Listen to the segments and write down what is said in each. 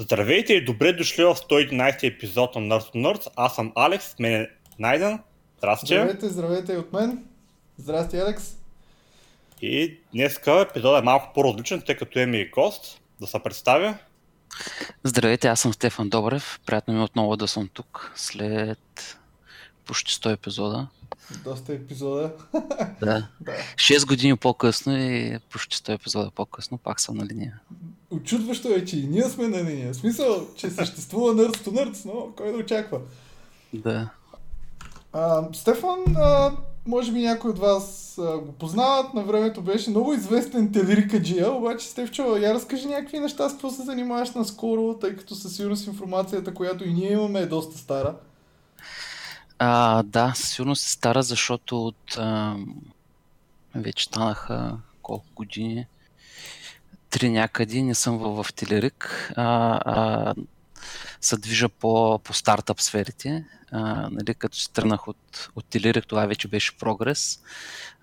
Здравейте и добре дошли в 111 епизод на Nerds to Nerds. Аз съм Алекс, с мен е Найден. Здрасти. Здравейте и от мен. Здрасти, Алекс. И днеска епизодът е малко по-различен, тъй като имаме и гост. Да се представя. Здравейте, аз съм Стефан Добрев. Приятно ми отново да съм тук след почти 100 епизода. Доста епизода. Да. 6 години по-късно и почти 100 епизода по-късно пак съм на линия. Очудващо е, че и ние сме на линия. В смисъл, че съществува Nerds to Nerds, но кой да очаква? Да. Стефан, може би някой от вас го познават. На времето беше много известен телерикаджия, обаче Стефчо, я разкажи някакви неща, с какво се занимаваш наскоро, тъй като със сигурност информацията, която и ние имаме, е доста стара. Да, със сигурност е стара, защото от вече станаха колко години, 3 някъде, не съм в Телерик. Се движа по стартъп сферите. Нали, като се тръгнах от Телерик, това вече беше прогрес.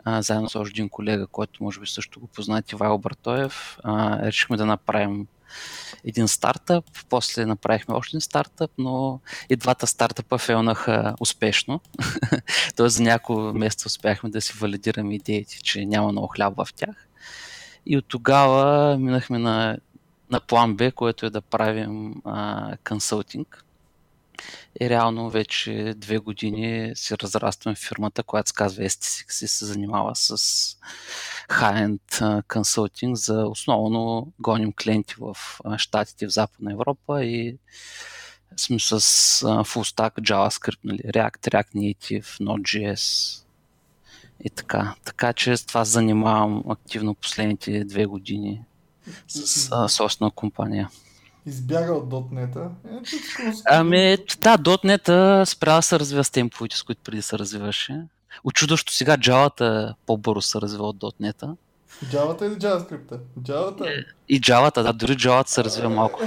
Заедно с още един колега, който може би също го познати, Ивайло Бартоев, решихме да направим един стартъп, после направихме още един стартъп, но и двата стартъпа фейлнаха успешно. Тоест за няколко месеца успяхме да си валидираме идеите, че няма много хляб в тях. И от тогава минахме на план Б, което е да правим консултинг. И реално вече 2 години си разрастваме фирмата, която се казва F6 и се занимава с high-end консултинг. За основно гоним клиенти в щатите, в Западна Европа и сме с full stack JavaScript, нали, React Native, Node.js и така. Така че с това занимавам активно последните 2 години с собствена компания. Избяга от .NET-а. .NET-а спря да се развива с темповете, с които преди се развиваше. Очудващо сега Java-та по-бързо се развива от .NET-а. Java-та или JavaScript-а? И Java-та, да, дори Java-та се развива малко.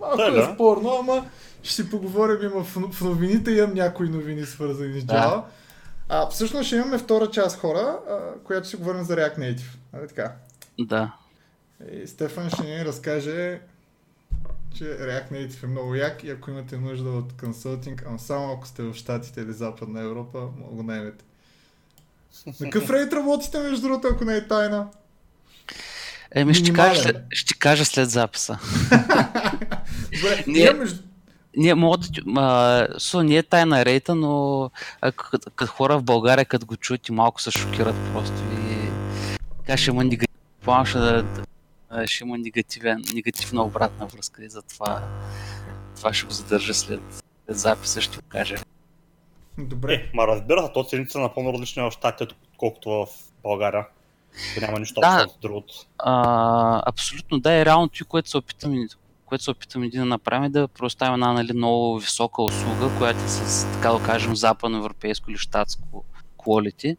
Малко е спорно, ама ще си поговорим, има в новините, имам някои новини свързани с Java. Да. Всъщност ще имаме втора част, хора, която ще говорим за React Native. Така. Да. И Стефан ще ни разкаже, че React Native е много як и ако имате нужда от консултинг, ама само ако сте в щатите или Западна Европа, го наймете. На къв рейд работите, между другото, ако не е тайна? Ще кажа след записа. Добре, не е тайна рейта, но като хора в България, като го чуят и малко се шокират просто и така ще има негативно. Ще има негативна обратна връзка и затова това ще го задържа след записа, ще го кажа. Добре. Разбира се, то цените са напълно различни в щатите, отколкото в България. Няма нищо общо с другото. Абсолютно да, и реално това, което се опитам да направим, е да предоставим една много висока услуга, която е с, така да кажем, западноевропейско или щатско quality,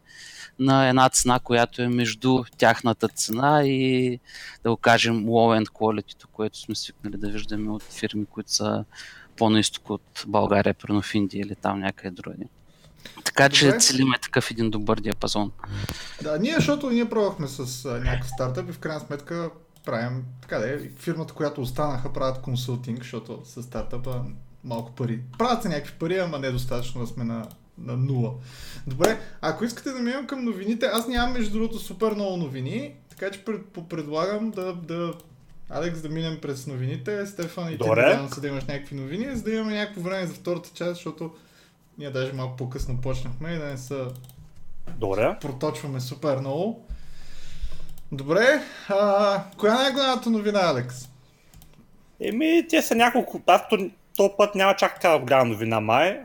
на една цена, която е между тяхната цена и, да го кажем, low-end quality, което сме свикнали да виждаме от фирми, които са по-наисток от България, примерно в Индия или там някъде други. Така че целиме такъв един добър диапазон. Да, защото ние пробвахме с някакъв стартъп и в крайна сметка правим, фирмата, която останаха, правят консултинг, защото с стартъпа малко пари. Правят се някакви пари, ама недостатъчно да сме на нула. Добре, ако искате да минем към новините, аз нямам между другото супер много новини, така че предлагам Алекс да минем през новините, Стефан и ти да имаш някакви новини, за да имаме някакво време за втората част, защото ние даже малко по-късно почнахме и да не се проточваме супер много. Добре, коя е най-голямата новина, Алекс? Те са няколко, аз този път няма чак такава голяма новина май.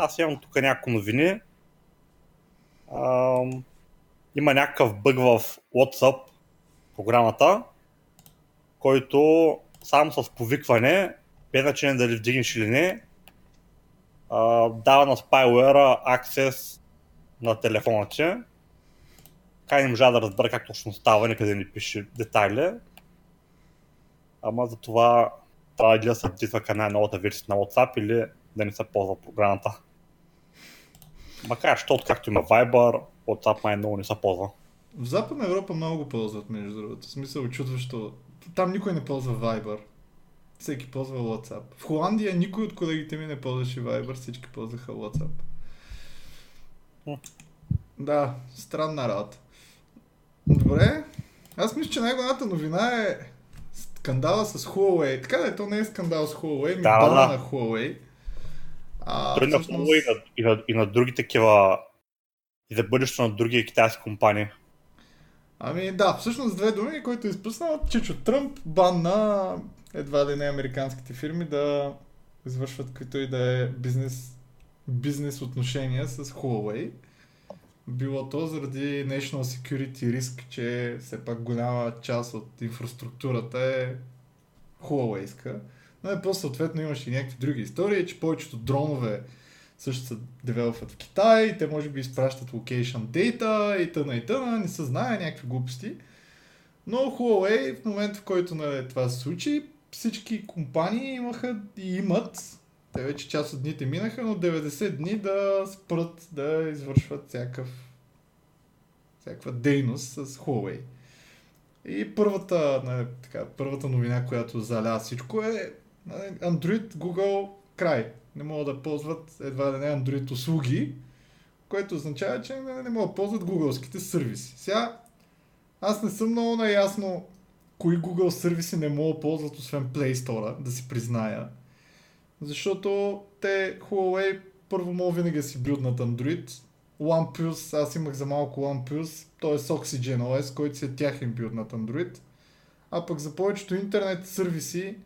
Аз имам тук някакви новини. Има някакъв бъг в WhatsApp програмата, който само с повикване, без значение дали вдигнеш или не, дава на спайлуера аксес на телефона ти. Така не можа да разбера как точно става, никъде не пише детайли. Ама за това трябва да се вдигва към най-новата версия на WhatsApp или да не се ползва програмата. Макар, защото както има Viber, WhatsApp най-много не се ползва. В Западна Европа много го ползват, между другото. В смисъл, очудващо. Там никой не ползва Viber. Всеки ползва WhatsApp. В Холандия никой от колегите ми не ползваше Viber, всички ползваха WhatsApp. Да, странна работа. Добре, аз мисля, че най-голямата новина е скандала с Huawei. Така да, то не е скандал с Huawei, ми бана на Huawei. Той всъщност... на Huawei и на други такива, и за бъдещето на други китайски компании. Ами да, всъщност две думи, които е изпуснал Чичо Тръмп, бан на едва ли не американските фирми да извършват каквито и да е бизнес отношения с Huawei. Било то заради National Security Risk, че все пак голяма част от инфраструктурата е Huawei-ска. Но и после съответно имаш и някакви други истории, че повечето дронове също се девелопват в Китай, те може би изпращат location data и т.н., не се знае, някакви глупости. Но Huawei в момента, в който това се случи, всички компании имаха и имат, те вече част от дните минаха, но 90 дни да спрат да извършват всякаква дейност с Huawei. И първата новина, която заля всичко е Android, Google, край. Не могат да ползват едва да не Android услуги, което означава, че не могат да ползват Google-ските сервиси. Сега, аз не съм много наясно кои Google сервиси не могат да ползват, освен Play Store, да си призная. Защото те, Huawei, първо мога винаги си билднат Android. OnePlus, аз имах за малко OnePlus, т.е. Oxygen OS, който си е тяхен билднат Android. А пък за повечето интернет сервиси,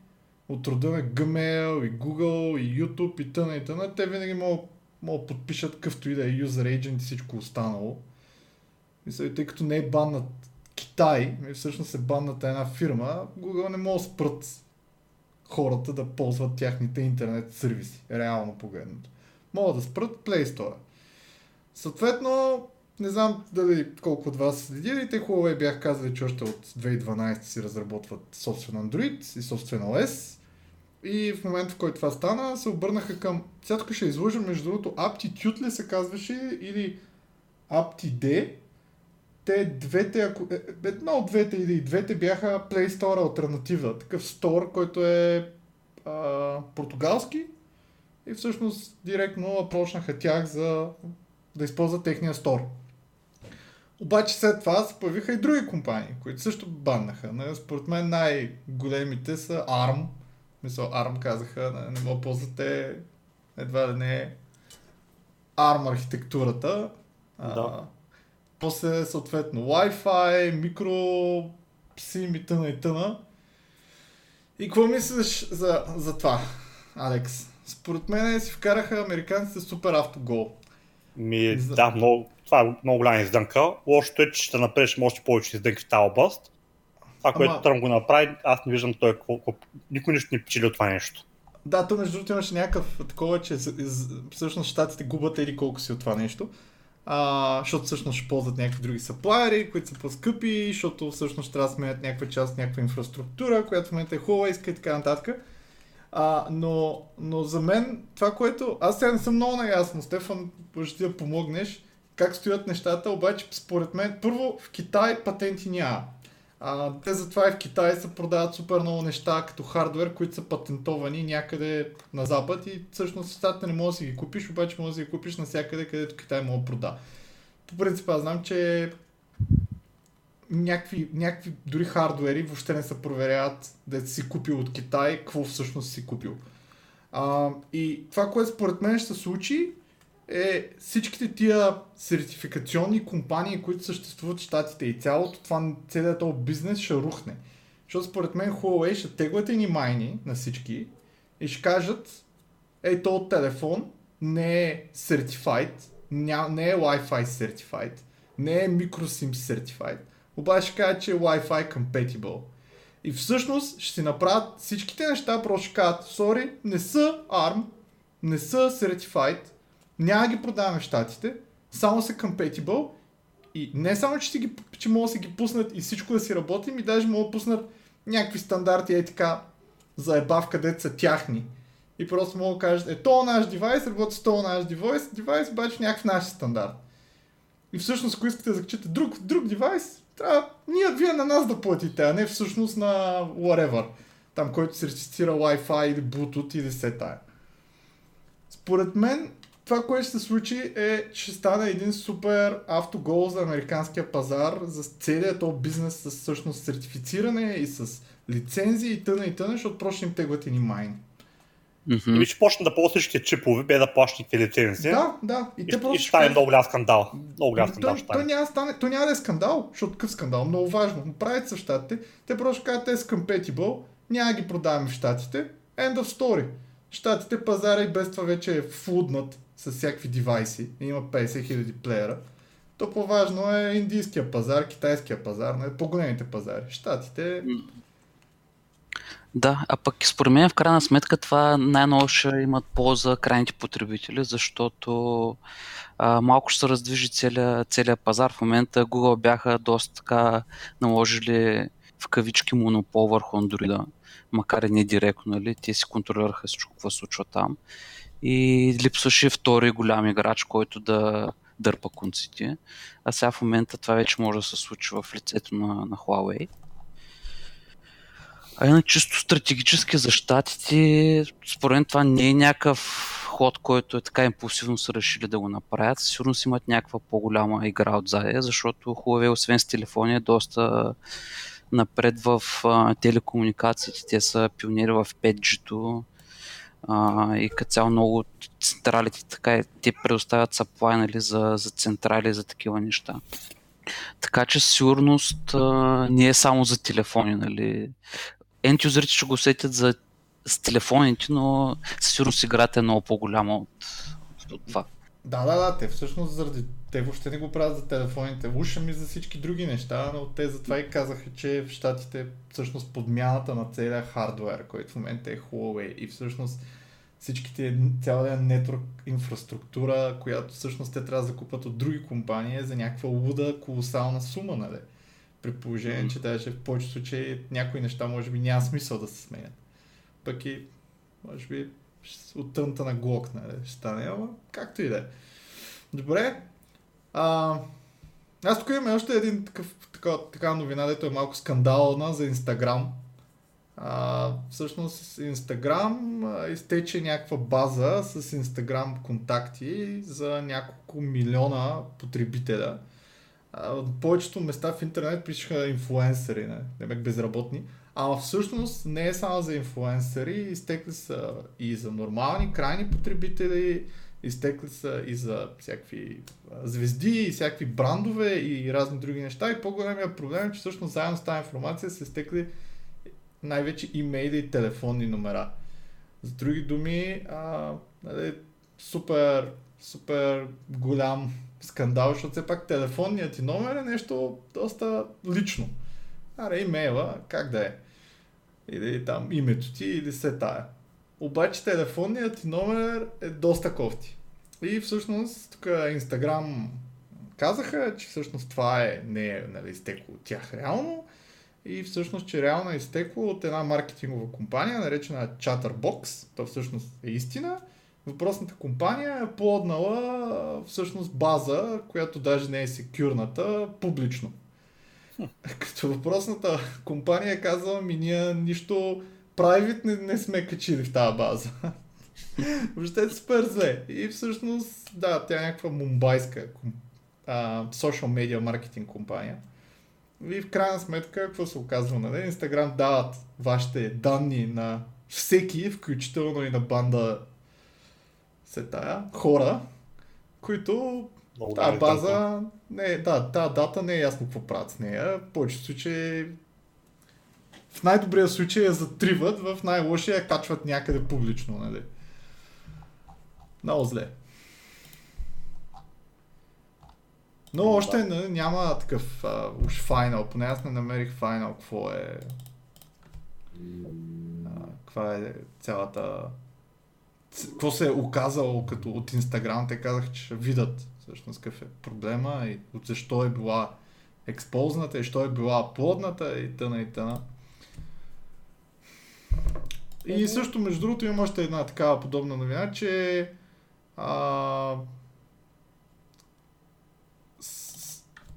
от рода на Gmail и Google и YouTube и т.н. Те винаги могат подпишат къвто и да е юзер agent и всичко останало. Мисля, тъй като не е баннат Китай, всъщност е банната една фирма, Google не могат да спрат хората да ползват тяхните интернет сервиси, реално погледнато. Могат да спрат Play Store. Съответно, не знам дали колко от вас следили, те Huawei бях казали, че още от 2012 си разработват собствен Android и собствен OS. И в момента, в който това стана, се обърнаха към... Сега ще изложа, между другото, Aptitude ли се казваше или Aptd. Те двете, едно от двете или двете бяха Play Store алтернатива, такъв стор, който е португалски. И всъщност директно апрочнаха тях за да използват техния стор. Обаче след това се появиха и други компании, които също баннаха. Според мен най-големите са ARM. Мисля, ARM казаха, не мога да ползвате едва да не е ARM архитектурата. Да. После съответно Wi-Fi, микро, SIM и тъна и тъна. И какво мислиш за това, Алекс? Според мен си вкараха американците супер автогол. Да, много, това е много голяма издънка. Лошото е, че ще направиш още повече издънки в тази област. Това, което Тръмп го направи, аз не виждам той колко... Никой нищо не печели от това нещо. Да, то между другото имаше някакъв такова, че всъщност щатите губят или колко си от това нещо. Защото всъщност ще ползват някакви други саплайери, които са по-скъпи, защото всъщност ще трябва да сменят някаква част, някаква инфраструктура, която в момента е хубава, иска и така нататък. Но за мен това, което... Аз сега не съм много наясно, Стефан, ще ти да помогнеш как стоят нещата, обаче според мен първо в Китай патенти няма. Те затова и в Китай се продават супер много неща като хардвер, които са патентовани някъде на запад и всъщност в щатите не можеш да си ги купиш, обаче можеш да ги купиш навсякъде, където Китай може да прода. По принцип аз знам, че някакви дори хардвери въобще не се проверяват да си купил от Китай, какво всъщност си купил. И това, което според мен ще се случи, е всичките тия сертификационни компании, които съществуват в щатите и целият този бизнес ще рухне. Защото според мен Huawei ще теглят и ни майни на всички и ще кажат ей този телефон не е certified, не е Wi-Fi certified, не е microSIM certified, обаче ще кажат, че е Wi-Fi compatible. И всъщност ще си направят всичките неща, просто ще кажат sorry, не са ARM, не са certified, няма ги продаваме в щатите, само са compatible и не само, че могат да си ги пуснат и всичко да си работим и даже могат да пуснат някакви стандарти ей така заебав, където са тяхни. И просто могат да кажат, то наш девайс работи с то наш девайс, обаче някакъв наш стандарт. И всъщност, ако искате да закачите друг девайс, трябва вие на нас да платите, а не всъщност на whatever. там, който сертифицира Wi-Fi или Bluetooth или все тая. Според мен, това, което ще се случи е, че стане един супер автогол за американския пазар, за целият този бизнес с всъщност сертифициране и с лицензии и тъна и тъна, защото просто ще им теглят едни майни. Ами ще почна да ползват всички чипове, бе да плащат лицензии. Да, да. И ще стане много голям скандал. Много голям скандал ще стане. То няма да е скандал, защото къв скандал, много важно. Правят се в щатите, те просто казват, те са compatible, няма ги продаваме в щатите, end of story. Щатите пазара и без това вече е фуднат с всякакви девайси, има 50 000 плеера. То по-важно е индийския пазар, китайския пазар, по-големите пазари. Щатите... Да, а пък според мен в крайна сметка това най-ново ще имат полза крайните потребители, защото малко ще се раздвижи целият пазар. В момента Google бяха доста така наложили в кавички монопол върху Android, макар и не директно, нали? Те си контролираха всичко, какво се случва там. И липсваше втори голям играч, който да дърпа конците. А сега в момента това вече може да се случи в лицето на Huawei. А иначе чисто стратегически за щатите, според мен това не е някакъв ход, който е така импулсивно са решили да го направят. Сигурно си имат някаква по-голяма игра отзади, защото Huawei освен с телефони е доста напред в телекомуникациите. Те са пионери в 5G-то и като цяло много от централите така, те предоставят supply, нали, за централи, за такива неща. Така че сигурност не е само за телефони, нали. Ентюзерите ще го усетят с телефоните, но със сигурност играта е много по-голяма от това. Да, те всъщност заради те въобще не го правят за телефоните, уша ми за всички други неща, но те затова и казаха, че в щатите всъщност подмяната на целия хардуер, който в момента е Huawei и всъщност всичките цялата нетворк инфраструктура, която всъщност те трябва да закупат от други компании за някаква луда колосална сума, нали? При положение, че даже в повечето случаи някои неща може би няма смисъл да се сменят. Пък и може би от тънта на глок, нали? Ще стане, ама както и да е. Добре. Аз тук имам още един такава новина, дето е малко скандална за Instagram. Всъщност Instagram изтече някаква база с Instagram контакти за няколко милиона потребителя. От повечето места в интернет пишеха инфлуенсъри, не безработни, ама всъщност не е само за инфлуенсъри, изтекли са и за нормални крайни потребители, изтекли са и за всякакви звезди, и всякакви брандове и разни други неща. И по-големия проблем е, че всъщност заедно с тази информация са изтекли най-вече имейли и телефонни номера. С други думи, супер, супер голям скандал, защото все пак телефонният ти номер е нещо доста лично. Имейла, как да е? Или там името ти, или се тая. Обаче телефонният ти номер е доста кофти. И всъщност тук Instagram казаха, че всъщност това не е изтекло от тях реално. И всъщност, че реално е изтекло от една маркетингова компания, наречена Chatterbox, то всъщност е истина. Въпросната компания е плоднала всъщност база, която даже не е секюрната, публично. Като въпросната компания е казала, ние нищо private не сме качили в тази база. Въобще е супер зле. И всъщност, да, тя е някаква мумбайска social media маркетинг компания. И в крайна сметка, какво се оказва, нали? Instagram дават вашите данни на всеки, включително и на банда хора, които тази база, тази дата не е ясно какво правят с нея. В повечето случаи, в най-добрия случай я затриват, в най-лошия я качват някъде публично, нали? Много зле. Но още няма такъв уж файнал, поне аз не намерих файнал, каква е цялата... Какво се е оказало като от Instagram, те казаха, че ще видят всъщност какъв е проблема и от защо е била експозната и що е била плодната и тъна и тъна. И също между другото има още една такава подобна новина, че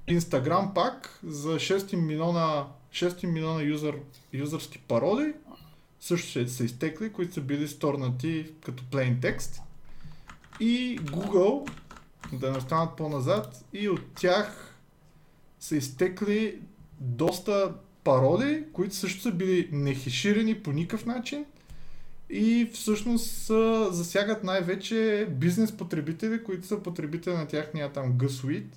Instagram пак за 6 милиона юзърски пароли също са изтекли, които са били сторнати като plain text. И Google, да не останат по-назад, и от тях са изтекли доста пароли, които също са били нехеширани по никакъв начин и всъщност засягат най-вече бизнес потребители, които са потребители на тяхния там G-Suite.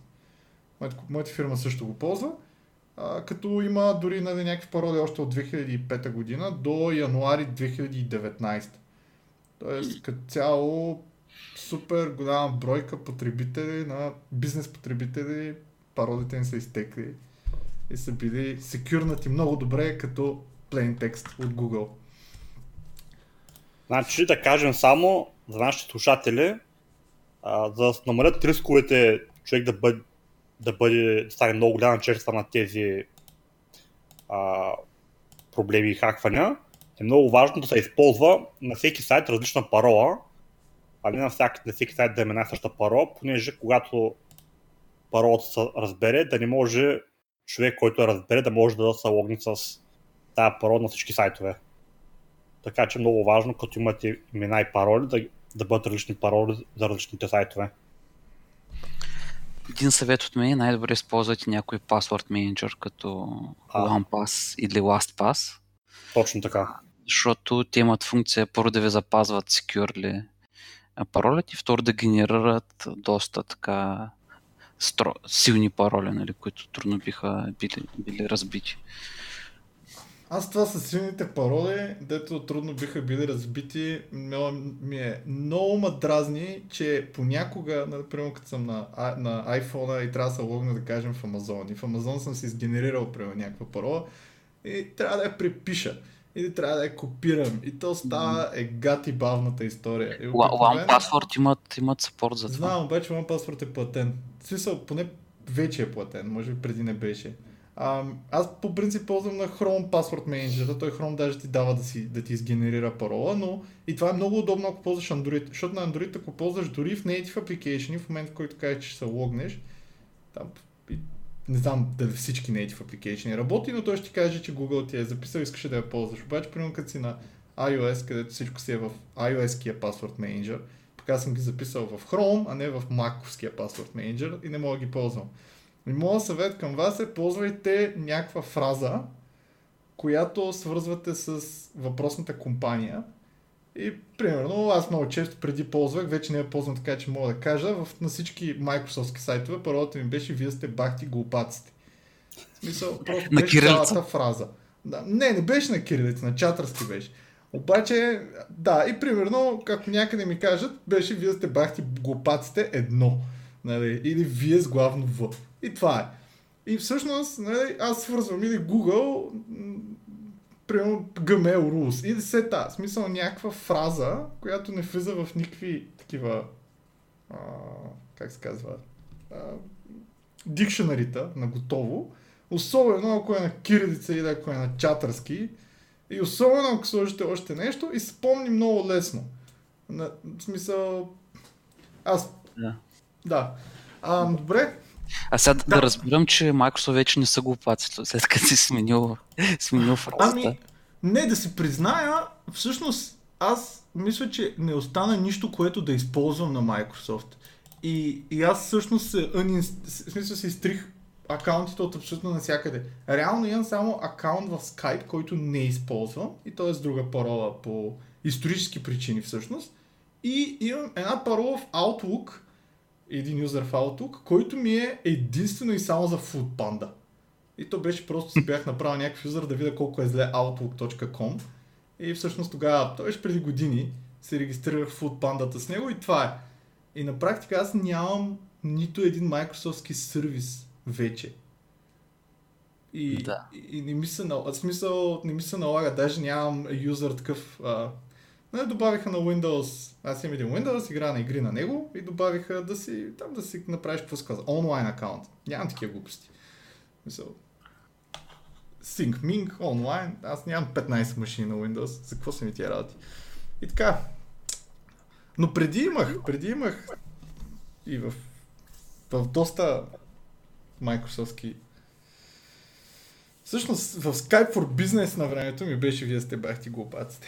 Моята фирма също го ползва. Като има дори някакви пароли още от 2005 година до януари 2019. Тоест като цяло супер голяма бройка потребители на бизнес потребители, паролите им са изтекли и са били секюрнати много добре като plain text от Google. Значи да кажем само за нашите слушатели, за да намалят рисковете човек да стане много голяма черта на тези проблеми и хаквания, е много важно да се използва на всеки сайт различна парола, а не на всеки сайт да е една съща парола, понеже когато паролата се разбере, да не може човек, който я разбере, да може да се логни с тази парола на всички сайтове. Така че е много важно, като имате имена и пароли, да бъдат различни пароли за различните сайтове. Един съвет от мен е най-добре използвайте някой password менеджер като OnePass или LastPass. Точно така. Защото те имат функция първо да ви запазват securely паролите и второ да генерират доста така силни пароли, нали, които трудно биха били разбити. Аз това с силните пароли, дето трудно биха били разбити, ми е много ма дразни, че понякога, например като съм на iPhone-а и трябва да се логна да кажем в Amazon. И в Amazon съм си сгенерирал някаква парола и трябва да я препиша. Или трябва да я копирам. И то става гати бавната история. OnePassword имат съпорт за това. Знам, обаче OnePassword е платен. В смисъл, поне вече е платен, може би преди не беше. Аз по принцип ползвам на Chrome Password Manager, той Chrome даже ти дава да ти изгенерира парола, но и това е много удобно ако ползваш Android, защото на Android ако ползваш дори в Native Application, в момента в който кажеш, че се логнеш, там, не знам дали всички Native Application работи, но той ще ти каже, че Google ти е записал и искаше да я ползваш. Обаче, примерно като си на iOS, където всичко си е в iOS-кия Password Manager, така съм ги записал в Chrome, а не в Mac-овския Password Manager и не мога да ги ползвам. Моят съвет към вас е, ползвайте някаква фраза, която свързвате с въпросната компания. И примерно, аз много често преди ползвах, вече не я ползвам така, че мога да кажа, на всички Microsoft-ски сайтове паролата ми беше "Вие сте бахти глупаците". В смисъл, просто беше цялата фраза. Да, не беше на кирилица, на чатърски беше. Обаче, да, и примерно, както някъде ми кажат, беше "Вие сте бахти глупаците" едно. Нали? Или "Вие с главно В". И това е. И всъщност, нали, аз свързвам или Google, примерно Gmail rules, или сета, в смисъл някаква фраза, която не влиза в никакви такива, дикшенарита на готово, особено ако е на кирилица или ако е на чатърски, и особено ако сложите още нещо и спомни много лесно. В смисъл, аз... Yeah. Да. Добре. А сега да разбирам, че Microsoft вече не са глупаци, след като си сменил фразата. Ами, не, да си призная, всъщност аз мисля, че не остана нищо, което да използвам на Microsoft. И аз всъщност се изтрих акаунтите от абсолютно навсякъде. Реално имам само акаунт в Skype, който не използвам, и т.е. друга парола по исторически причини всъщност. И имам една парола в Outlook, един юзер в Outlook, който ми е единствено и само за Foodpanda. И то беше просто си бях направил някакъв юзер да видя колко е зле Outlook.com и всъщност тогава, то беше преди години, се регистрирах в Foodpanda-та с него и това е. И на практика аз нямам нито един Microsoft-ски сервис вече. И не ми се налага, даже нямам юзер такъв... добавиха на Windows, аз имам един Windows, игра на игри на него и добавиха да си направиш какво сказа, онлайн акаунт. Нямам такива глупости. Sync, Ming, онлайн, аз нямам 15 машини на Windows, за какво са ми тия работи? И така. Но преди имах и в доста Microsoft-ски Всъщност в Skype for Business на времето ми беше вие сте бахти глупаците.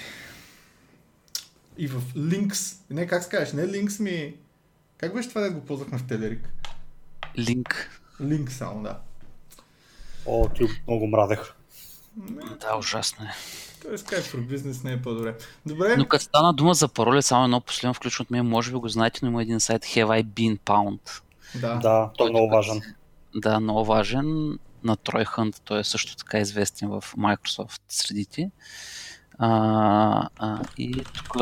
И в Links, не как скажеш, не Links ми... Как беше това да го ползвахме в Телерик? Link само, да. О, ти много мразех. Да, ужасно е. Той Skype for Business не е по-добре. Добре. Но като стана дума за пароли, само едно последно включно от мен, може би го знаете, но има един сайт Have I Been Pound. Да, да, той е много важен. Да, много важен. На Тройхънд, той е също така известен в Microsoft средите. И тук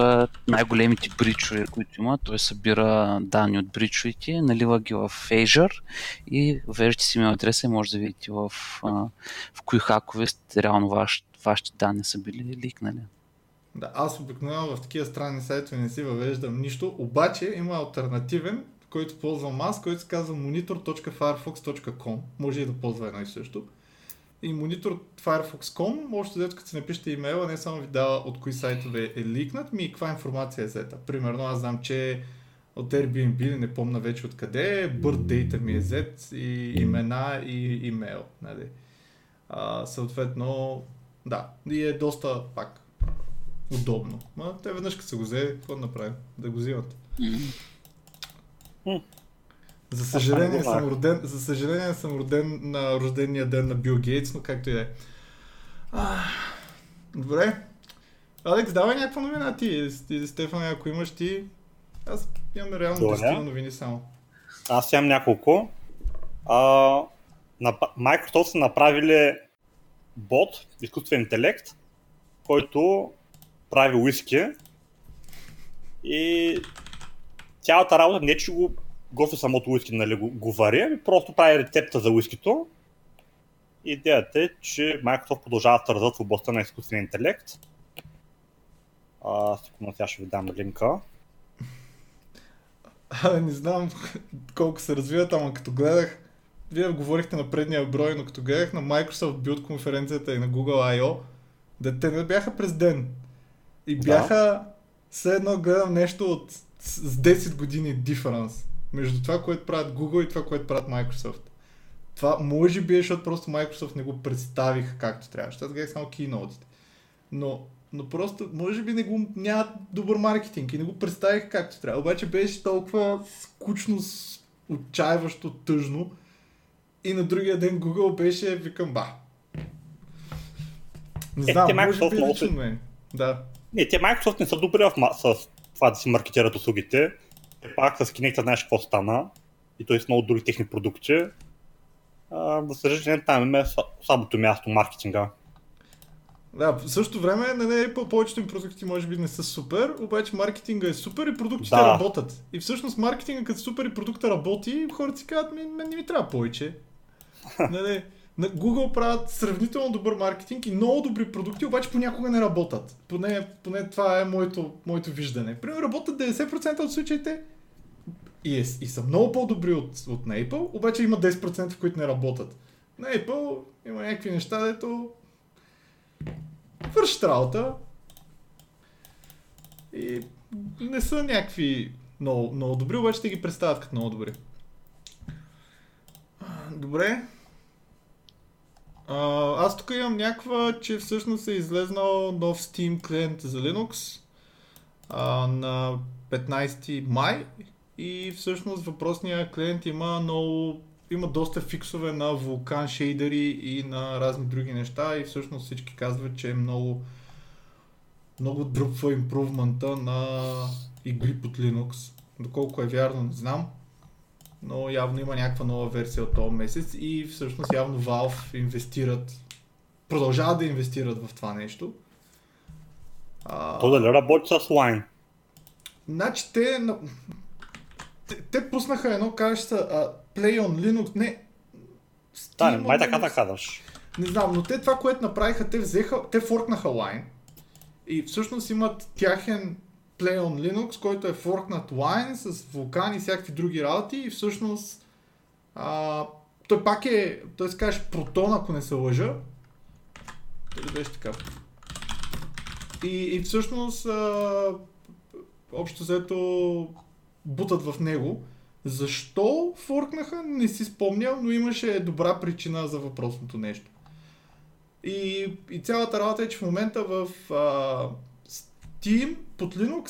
най-големите бричове, които има, той събира данни от бричовете, налива ги в Azure и веждате си имейл адреса и може да видите в кои хакове реално вашите данни са били ликнали. Да, аз обикновено в такива странни сайтове не си въвеждам нищо, обаче има алтернативен, който ползвам аз, който се казва monitor.firefox.com. Може и да ползва едно и също. И monitor.firefox.com, още дето като си напишете имейла, не само ви дава от кои сайтове е ликнат, ми и каква информация е взета. Примерно аз знам, че от Airbnb, не помна вече откъде, birth-date ми е взет, и имена, и имейл. Нали? Съответно, да, и е доста пак удобно. Ма те веднъж като се го взе, какво да направим? Да го взимат. За съжаление съм роден на рождения ден на Бил Гейтс, но както и да е. Добре. Алекс, давай някаква новина ти. Стефан, ако имаш ти... Аз имам реално достигна новини само. Аз имам няколко. Microsoft са направили бот, изкуствен интелект, който прави уиски. И цялата работа не че го гофи самото уиски, нали, го вари, просто прави рецепта за уискито. Идеята е, че Microsoft продължава да тързат в областта на изкуствения интелект. Секунда, сега ще ви дам линка. Не знам колко се развиват, ама като гледах, вие говорихте на предния брой, но като гледах на Microsoft Build конференцията и на Google I.O., да те не бяха през ден. И бяха, да. Все едно гледам нещо от с 10 години difference между това, което правят Google и това, което правят Microsoft. Това може би е, защото просто Microsoft не го представиха както трябваше. Аз гледах само keynote-ите. Но просто може би нямат добър маркетинг и не го представиха както трябва. Обаче беше толкова скучно, отчаиващо, тъжно. И на другия ден Google беше викам ба. Не знам, може би лично е. Да. Не, те Microsoft не са добри с това да си маркетират услугите. Пак с Kinect знаеш какво стана и той с много други техни продукти. Да съжаление, там е слабото място маркетинга. Да, в същото време повечето им продукти може би не са супер, обаче маркетинга е супер и продуктите работят. И всъщност маркетинга като супер и продукта работи, хората си казват, не ми трябва повече. Нали, на Google правят сравнително добър маркетинг и много добри продукти, обаче понякога не работят. Поне това е моето виждане. Примерно работят 90% от случаите и са много по-добри от на Apple, обаче има 10%, които не работят. На Apple има някакви неща, дето вършат работа и не са някакви много, много добри, обаче те ги представят като много добри. Добре. Аз тук имам някаква, че всъщност е излезнал нов Steam клиент за Linux на 15 май и всъщност въпросния клиент има доста фиксове на Vulkan шейдери и на разни други неща и всъщност всички казват, че е много, много дръпва импрувмента на игри под Linux. Доколко е вярно, не знам. Но явно има някаква нова версия от този месец и всъщност явно Valve продължават да инвестират в това нещо. То дали работи с Wine? Значи те пуснаха едно, кажеш Play on Linux, не... Да, май така да казваш. Не знам, но те това, което направиха, те форкнаха Wine и всъщност имат тяхен Play on Linux, който е форкнат Wine с Vulkan и всякакви други работи и всъщност той пак е, той се казваш Proton, ако не се лъжа. Той беше така. И всъщност общо взето бутат в него. Защо форкнаха, не си спомням, но имаше добра причина за въпросното нещо. И цялата работа е, че в момента в Steam под Linux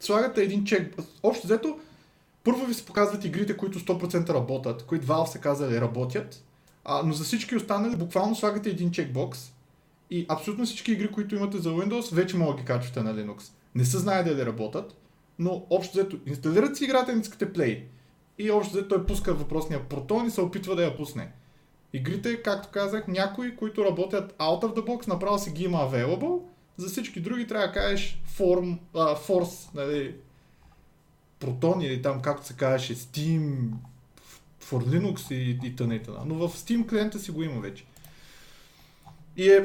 слагате един чек. Общо взето, първо ви се показват игрите, които 100% работят, които Valve са казали работят, но за всички останали буквално слагате един чекбокс и абсолютно всички игри, които имате за Windows, вече могат да ги качвате на Linux. Не се знае дали работят, но общо взето инсталират си играта и не искате play. И общо взето той пуска въпросния Proton и се опитва да я пусне. Игрите, както казах, някои, които работят out of the box, направо си ги има available, за всички други трябва да кажеш force, нали, Proton или там както се казваше Steam for Linux и т.н. Но в Steam клиента си го има вече. И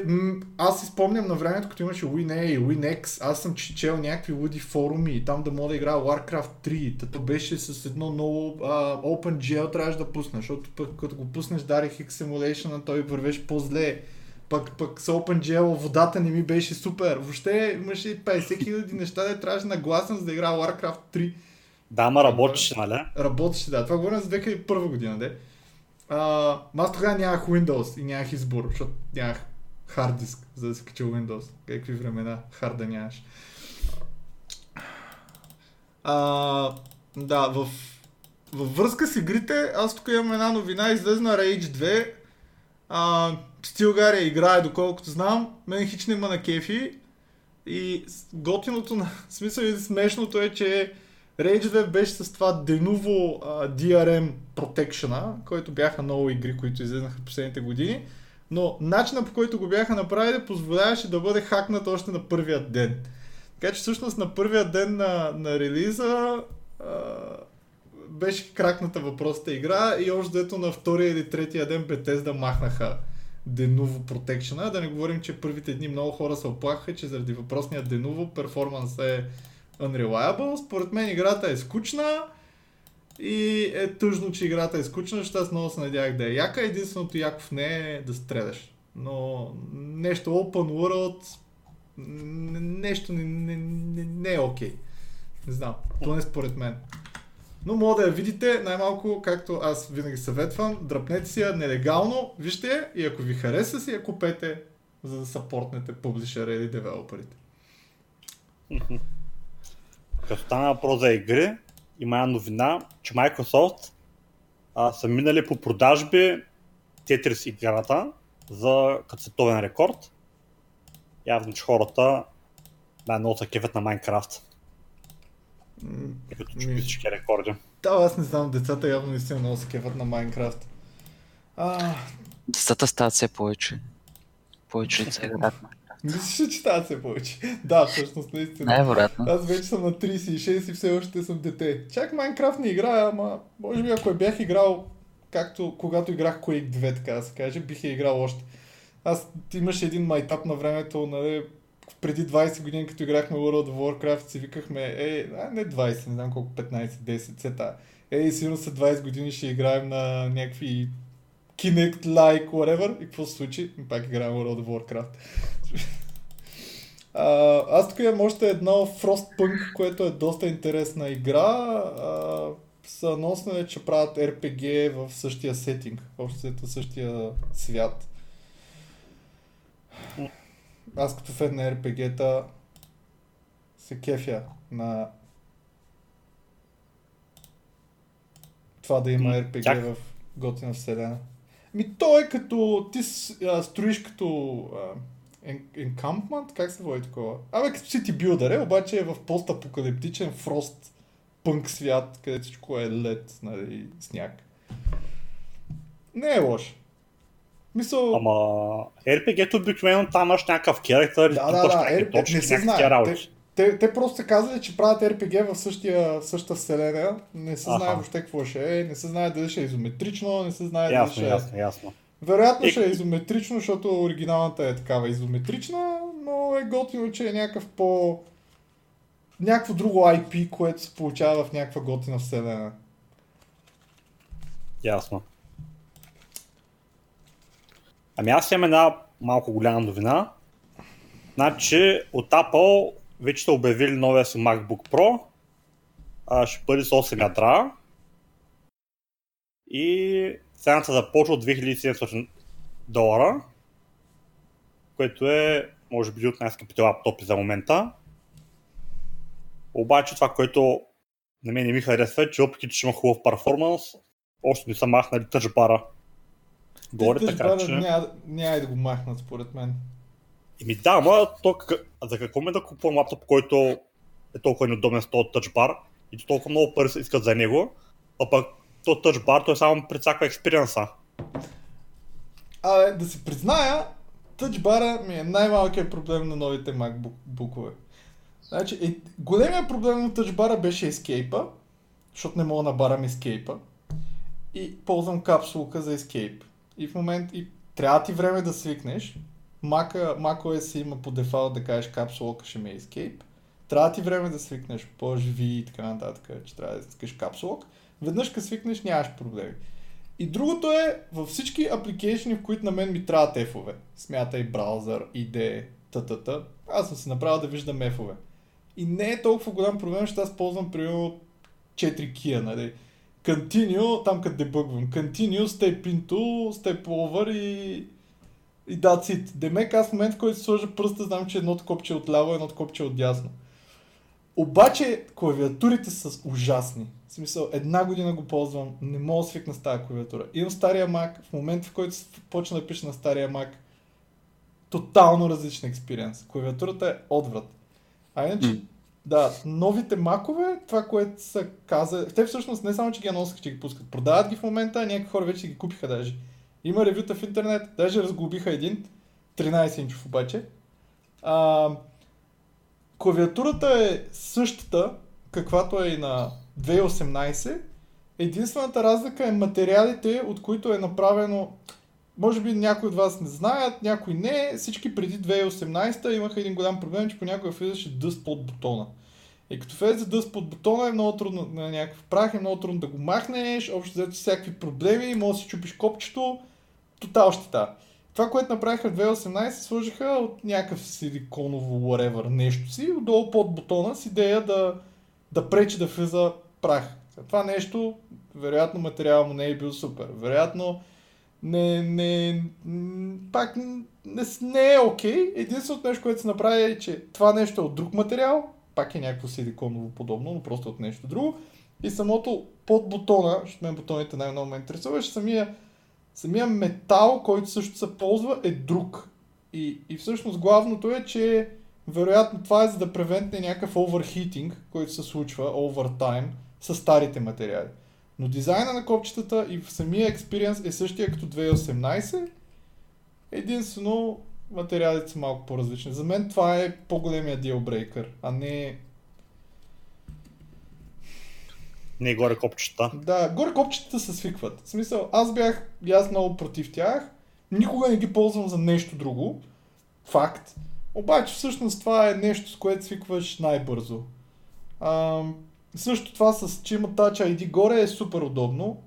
аз си спомням на времето, като имаше WinA и WinX, аз съм чел някакви луди форуми и там да мога да играя Warcraft 3, тато беше с едно ново OpenGL трябваше да пусна, защото пък като го пуснеш DirectX Simulation, той вървеше по-зле, пък с OpenGL водата не ми беше супер, въобще имаше 50 хиляди неща, да трябваше нагласен за да играя Warcraft 3. Да, ма работеше, нали? Работеше, да, това говорим за 2001 година, де. Аз тогава нямах Windows и нямах избор, защото нямах хард диск, за да си качил Windows. Какви времена харда нямаш. Да, във връзка с игрите, аз тук имам една новина, излезна Rage 2. Стилгария играе, доколкото знам, мен хич не има на кефи. И готиното, в смисъл и смешното е, че Rage 2 беше с това Denuvo DRM Protection-а, който бяха много игри, които излезнаха в последните години. Но начинът, по който го бяха направили, позволяваше да бъде хакнат още на първия ден. Така че всъщност на първия ден на релиза беше кракната въпросната игра и още дето на втория или третия ден Bethesda махнаха Denuvo Protection-а. Да не говорим, че първите дни много хора се оплакаха, че заради въпросния Denuvo перформанс е unreliable. Според мен играта е скучна. И е тъжно, че играта е скучна, защото аз много се надявах да е яка. Единственото яко в нея е да стреляш. Но нещо open world, нещо не е окей. Не знам, поне според мен. Но мога да я видите, най-малко както аз винаги съветвам, дръпнете си я нелегално, вижте я и ако ви хареса си я купете, за да съпортнете публишера или девелоперите. Като стана въпрос за игри, има една новина, че Microsoft са минали по продажби Tetris играта за като световен рекорд. Явно, че хората най-много са кефят на Minecraft. Като чупи всички рекорди. Да, аз не знам, децата явно не си много са кефят на Minecraft. Децата стават все повече. Повече от сега. Мислиш, че тази се получи. Да, всъщност наистина. Най-вероятно. Аз вече съм на 36 и все още съм дете. Чак Майнкрафт не играя, ама може би ако бях играл, както когато играх Quake 2, така да се каже, бих я играл още. Аз имаше един майтап на времето, нали, преди 20 години, като играхме World of Warcraft, си викахме, не 20, не знам колко, 15, 10, сета. Сигурно след 20 години ще играем на някакви Kinect, like, whatever. И какво се случи? Пак играем World of Warcraft. Аз тук имам още едно Frostpunk, което е доста интересна игра. Съносно е, че правят RPG в същия сетинг, в същия свят. Аз като фен на RPG-та се кефя на това да има RPG в готина вселена. Ми той е като ти строиш като Encampment? Как се води такова? Като City Builder, обаче е в постапокалиптичен Frostpunk свят, където всичко е лед, нали, сняг. Не е лошо. Мисъл... Ама RPG-то обикновено там имаш някакъв керактер и тупаш някакви точки, някакви работи. Те просто се казали, че правят RPG в същата вселена, не се знае въобще какво ще е, не се знае дали ще е изометрично, не се знае дали ще е... Ясно. Вероятно ще е изометрично, защото оригиналната е такава изометрична, но е готино, че е някакъв по... някакво друго IP, което се получава в някаква готина вселена. Ясно. Аз имам една малко голяма новина. Значи от Apple вече са обявили новия си MacBook Pro. Ще бъде с 8 ядра. И цената започва от $2700. което е, може би, от най-скъпите лаптопи за момента. Обаче това, което на мен не ми харесва е, че въпреки, че има хубав перформанс, още не са махнали Touch Bar-а. Няма да го махнат, според мен. Еми да, ама за какво ме да купувам лаптоп, който е толкова неудобен с този Touch Bar и толкова много пари се искат за него, а пък този Touch Bar той само прецаква експириенса. Абе, да си призная, Touch Bar-а ми е най-малкият проблем на новите MacBook-ове. Значи, големия проблем на Touch Bar-а беше Escape-а, защото не мога да набарам Escape-а и ползвам капсулка за Escape. И в момент и трябва ти време да свикнеш. macOS има по дефолт да кажеш капсулка ще ми е Escape. Трябва ти време да свикнеш по-живи и така нататък, че трябва да искаш капсулок. Веднъж като свикнеш нямаш проблеми. И другото е във всички апликейшни, в които на мен ми трябват ефове. Смятай браузър, IDE, т.т. Аз съм си направил да виждам ефове. И не е толкова голям проблем, защото аз ползвам примерно 4 кия, нали? Continue, там къде дебъгвам. Continue, step into, step over и that's it. Демек аз в момент, в който се сложа пръста, знам, че едното копче е отляво, едното копче е отдясно. Обаче клавиатурите са ужасни. В смисъл, една година го ползвам, не мога да свикна с тази клавиатура. Имам стария Mac, в момента, в който почна да пиша на стария Mac, тотално различен експириенс. Клавиатурата е отврат. А иначе, да, новите макове, това, което са казали, те всъщност не само, че ги анонсаха, че ги пускат, продават ги в момента, а някакви хора вече ги купиха даже. Има ревюта в интернет, даже разглобиха един, 13-инчов обаче. Клавиатурата е същата, каквато е и на 2018. Единствената разлика е материалите, от които е направено, може би някои от вас не знаят, някои не, всички преди 2018 имаха един голям проблем, че понякога влизаше дъст под бутона. И като влезе дъст под бутона е много трудно на някакъв прах, е много трудно да го махнеш, общо взето всякакви проблеми, може да си чупиш копчето, тотал щета. Това, което направиха в 2018, сложиха от някакъв силиконово whatever нещо си, отдолу под бутона с идея да пречи да влиза прах. Това нещо, вероятно материал му не е бил супер, вероятно не е окей. Единственото нещо, което се направи е, че това нещо е от друг материал, пак е някакво силиконово подобно, но просто от нещо друго. И самото под бутона, защото мен бутоните най-много ме интересуваше, самия метал, който също се ползва, е друг. И всъщност главното е, че вероятно това е за да превентне някакъв оверхитинг, който се случва овертайм с старите материали. Но дизайна на копчетата и в самия експириенс е същия като 2018. Единствено материалите са малко по-различни. За мен това е по-големия dealbreaker, а не... Не горе копчета. Да, горе копчетата се свикват. В смисъл, аз бях много против тях, никога не ги ползвам за нещо друго, факт. Обаче всъщност това е нещо, с което свикваш най-бързо. Също това с че има Touch ID горе е супер удобно.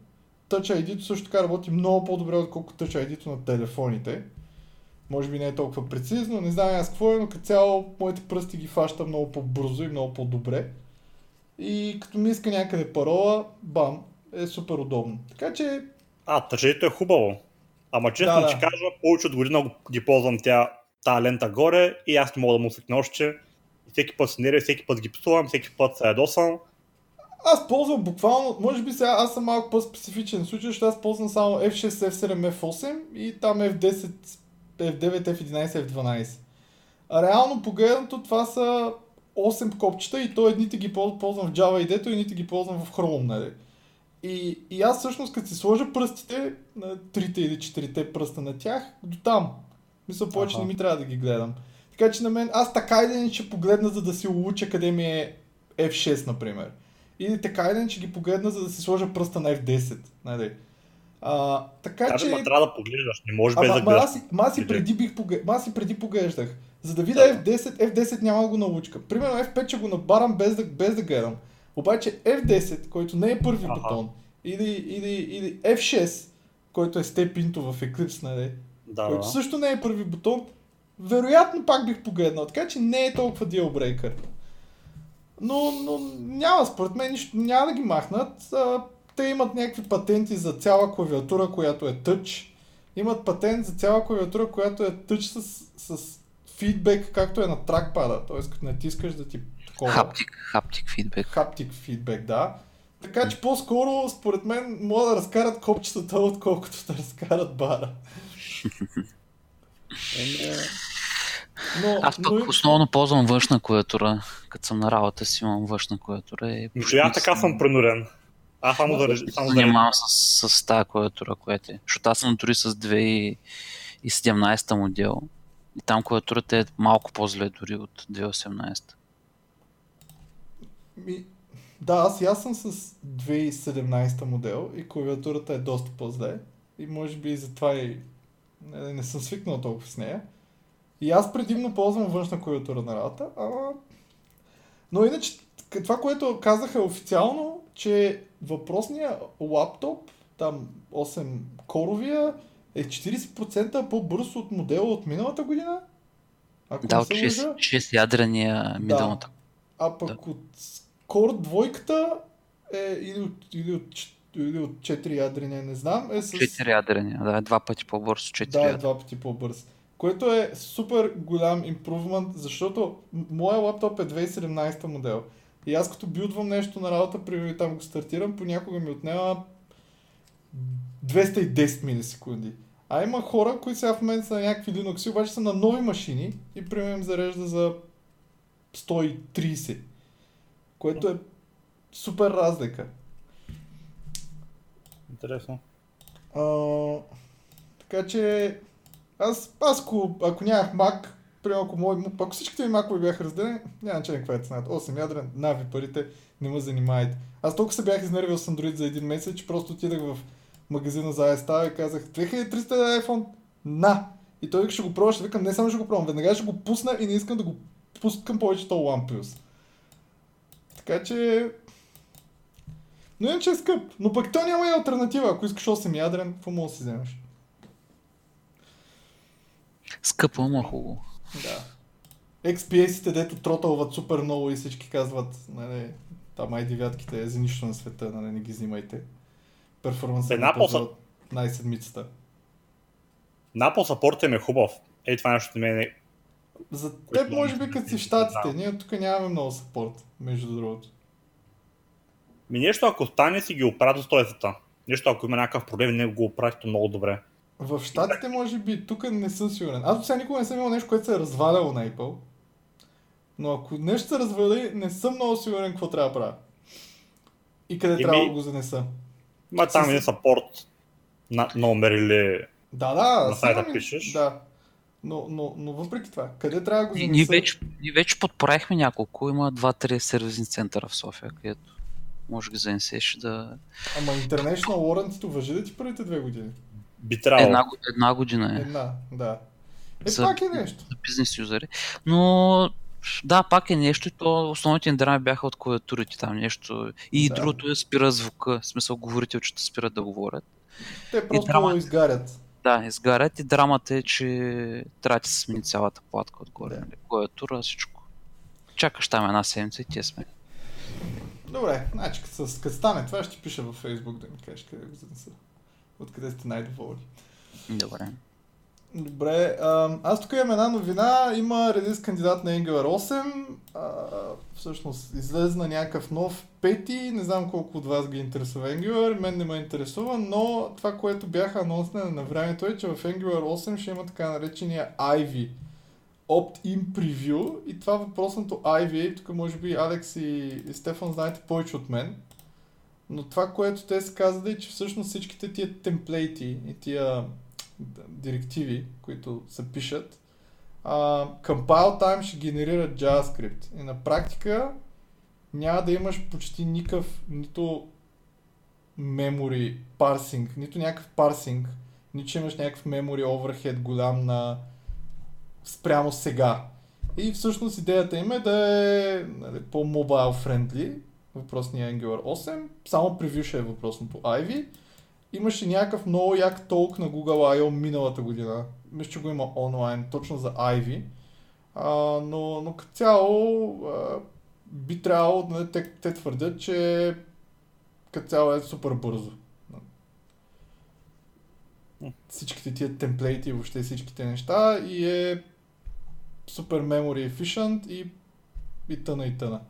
Touch ID-то също така работи много по-добре, отколкото Touch ID-то на телефоните. Може би не е толкова прецизно, не знам аз какво е, но като цяло моите пръсти ги фаща много по-бързо и много по-добре. И като ми иска някъде парола, бам, е супер удобно. Така че... Touch ID-то е хубаво. Ама честно да. Че кажа, повече от година ги ползвам тая лента горе и аз не мога да му свикна още. И всеки път се нервя, всеки път ги псувам, всеки път се ядосам. Аз ползвам буквално, може би сега аз съм малко по-специфичен случай, защото аз ползвам само F6, F7, F8 и там F10, F9, F11, F12. Реално погледнато това са 8 копчета и то едните ги ползвам в Java EE-то и едните ги ползвам в Chrome, нали? И аз всъщност като си сложа пръстите, на 3 или 4 пръста на тях, до там. Мисля, повече не ми трябва да ги гледам. Така че на мен, аз така един ще погледна, за да си улуча къде ми е F6, например. Или така един ще ги погледна, за да си сложа пръста на F10. Нали? Така че... трябва да поглеждаш, не можеш без да гледаш. Аз и преди поглеждах. За да видя F10 няма да го налучка. Примерно F5 ще го набарам без да гледам. Обаче F10, който не е първи бутон, или F6, който е степинто в Eclipse, нали? Да, който също не е първи бутон, вероятно пак бих погледнал, така че не е толкова dealbreaker. Но няма, според мен нищо, няма да ги махнат. Те имат някакви патенти за цяла клавиатура, която е Touch. имат патент за цяла клавиатура, която е тъч с фидбек, както е на тракпада, т.е. като натискаш да ти такова. Хаптик фидбек. Хаптик фидбек, да. Така че по-скоро, според мен, могат да разкарат копчетата, отколкото да разкарат бара. Аз основно ползвам външна клавиатура. Като съм на работа си, имам външна клавиатура. Аз така съм пренурен. Аз само да режим. Занимавам с тази клавиатура, която е. Защото аз съм дори с 2017 модел. И там клавиатурата е малко по-зле дори от 2018. Да, аз съм с 2017 модел и клавиатурата е доста по-зле. И може би затова и не съм свикнал толкова с нея. И аз предимно ползвам външна клавиатура на работа, ама... Но иначе, това, което казаха официално, че въпросният лаптоп, там 8-коровия, е 40% по-бърз от модела от миналата година. Ако да, от 6-ядрения миналата. Да. А пък да. От Core двойката е или от 4-ядрения, не знам. 4-ядрения, да, е два пъти по-бърз от 4 ядрения. Да, е два пъти по-бърз. Което е супер голям импрувмент, защото моя лаптоп е 2017 модел. И аз като билдвам нещо на работа, примерно там го стартирам, понякога ми отнема 210 милисекунди. А има хора, които сега в момента са на някакви Linux, обаче са на нови машини и примерно им зарежда за 130. Което е супер разлика. Интересно. Така че... Аз ако нямах Mac, ако всичките ми Mac-ове бяха разделени, няма че никаква е цената. 8 ядрен, нави парите, не ме занимайте. Аз толкова се бях изнервил с Android за един месец, че просто отидах в магазина за iStar и казах 2300 iPhone, на! И той ще го пробва, ще викам, не само ще го пробвам, веднага ще го пусна и не искам да го пускам повече този OnePlus. Така че... Но иначе е скъп, но пък той няма и алтернатива, ако искаш 8 ядрен, какво мога да си вземеш? Скъпо, ама хубаво. Да. XPS-ите, дето тротълват супер много и всички казват, нали, там i9-ките е за нищо на света, нали, не ги взимайте. Перформансът на ползва най-седмицата. Напъл съпортът им е хубав. Ей, това нещо не е... За теб, може би, като си в щатите. Да. Ние тук нямаме много съпорт, между другото. Нещо, ако стане, си ги оправят с тоефата. Нещо, ако има някакъв проблем, не го оправят много добре. В щатите може би, тук не съм сигурен. Аз сега никога не съм имал нещо, което се е разваляло на Apple. Но ако нещо се развали, не съм много сигурен какво трябва да правя. И къде трябва да го занеса. Ма там е сапорт на номер или на сайта пишеш. Да. Но въпреки това, къде трябва да го занеса? Ние вече подправихме няколко. Има 2-3 сервизни центъра в София, където може да занесеш да... Ама International Warranty-то важи да ти първите 2 години? Би трябвало. Една година е. Една, да. Пак е нещо. За бизнес юзери. Но да, пак е нещо и то основните ни драми бяха от клавиатурите там нещо. И да. Другото е спира звука. В смисъл говорителчета спират да говорят. Те просто драмата... изгарят. Да, изгарят и драмата е, че трябва да се смени цялата платка отгоре. Да. Клавиатура, всичко. Чакаш там една седмица и тия сме. Добре, значи като стане това ще пиша във Facebook да ми кажеш къде го занеса. Откъде сте най-доволни. Добре. Добре, аз тук имам една новина. Има редис кандидат на Angular 8. Всъщност излезна някакъв нов пети. Не знам колко от вас ги интересува Angular. Мен не ме интересува, но това, което бяха анонснени на времето е, че в Angular 8 ще има така наречения Ivy. Opt-in Preview. И това въпросното Ivy, тук може би Алекс и Стефан знаете повече от мен. Но това, което те са казали е, че всъщност всичките тия темплейти и тия директиви, които се пишат, compile time ще генерират JavaScript. И на практика няма да имаш почти никакъв нито memory parsing, нито някакъв parsing, нито имаш някакъв memory overhead голям на спрямо сега. И всъщност идеята им е да е по-mobile friendly. Въпросния Angular 8, само превюша е въпросното Ivy. Имаше някакъв много як толк на Google I.O. миналата година. Мисля, че го има онлайн, точно за Ivy. Но като цяло би трябвало, нали, те твърдят, че като цяло е супер бързо. всичките тия темплейти и въобще всичките неща и е супер memory efficient и тъна и тъна.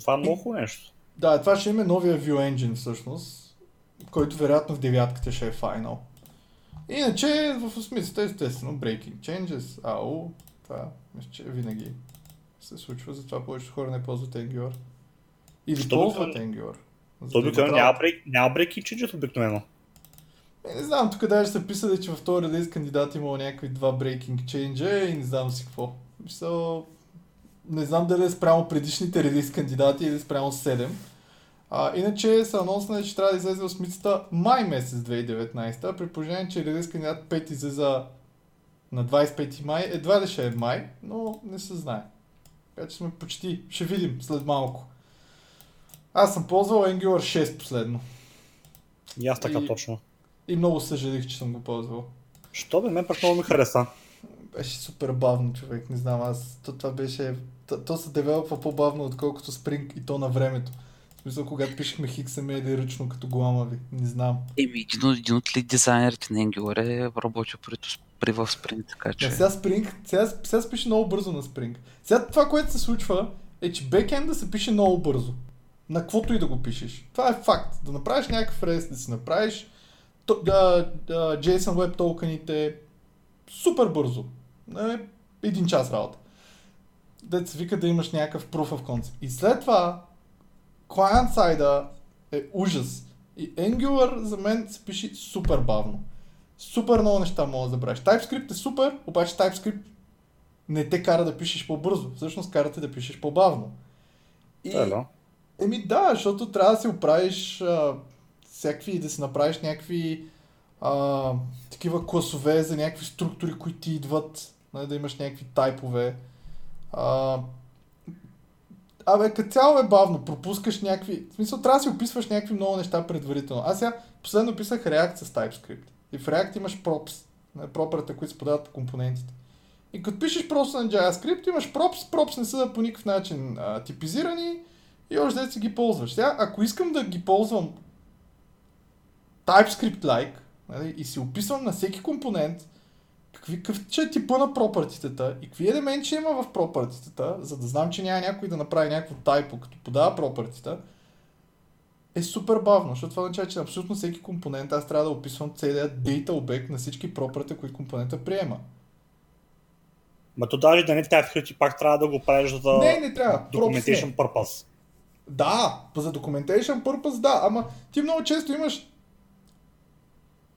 Това е много нещо. Да, това ще има новия Vue Engine всъщност, който вероятно в девятката ще е final. Иначе в осмицата естествено breaking changes, ау, това мисля, че винаги се случва, затова повечето хора не ползват Angular. Или ползват Angular. То обикновено няма breaking changes обикновено. Не знам, тук даже са писали, че в този релиз кандидат имало някакви два breaking change и не знам си какво. Не знам дали е спрямо предишните релиз кандидати или спрямо 7. Иначе са анонсна, че трябва да излезе осмицата май месец 2019, при положение, че релиз кандидат 5 излезе на 25 май, едва ли ще е май, но не се знае. Така че сме почти, ще видим след малко. Аз съм ползвал Angular 6 последно. И аз така точно. И много съжалих, че съм го ползвал. Що бе, мен пак много ми хареса. Беше супер бавно, човек, не знам, това беше... То се девелопва по-бавно, отколкото Spring и то на времето. В смисъл, когато пишехме XML ръчно като гламави, не знам. Един от лид дизайнерите на Angular е работил при в Spring, така че... Сега се пише много бързо на Spring. Сега това, което се случва, е, че бекенда се пише много бързо. На каквото и да го пишеш. Това е факт. Да направиш някакъв рез, да си направиш... JSON Web токените супер бързо. Един час работа. Дето се вика да имаш някакъв proof of concept. И след това client side е ужас. И Angular за мен се пише супер бавно. Супер много неща мога да забравиш. TypeScript е супер, обаче TypeScript не те кара да пишеш по-бързо. Всъщност кара те да пишеш по-бавно. Да, защото трябва да си оправиш всякакви, да си направиш някакви такива класове за някакви структури, които ти идват, да имаш някакви тайпове. Като цяло е бавно, пропускаш някакви, в смисъл трябва да си описваш някакви много неща предварително. Аз сега последно писах React с TypeScript и в React имаш props, проперата, които се подават по компонентите. И като пишеш просто на JavaScript имаш props не са по никакъв начин типизирани и още да си ги ползваш. Сега, ако искам да ги ползвам TypeScript-like и си описвам на всеки компонент какъв че е типа на пропъртитата и какви елементи ще има в пропъртитата, за да знам, че няма някой да направи някакво тайпо, като подава пропъртита, е супер бавно, защото това означава, че на абсолютно всеки компонент аз трябва да описвам целият дейта обект на всички пропъртита, които компонента приема. Ма то даже да не TypeScript пак трябва да го правиш за Documentation Purpose. Да, за Documentation Purpose да, ама ти много често имаш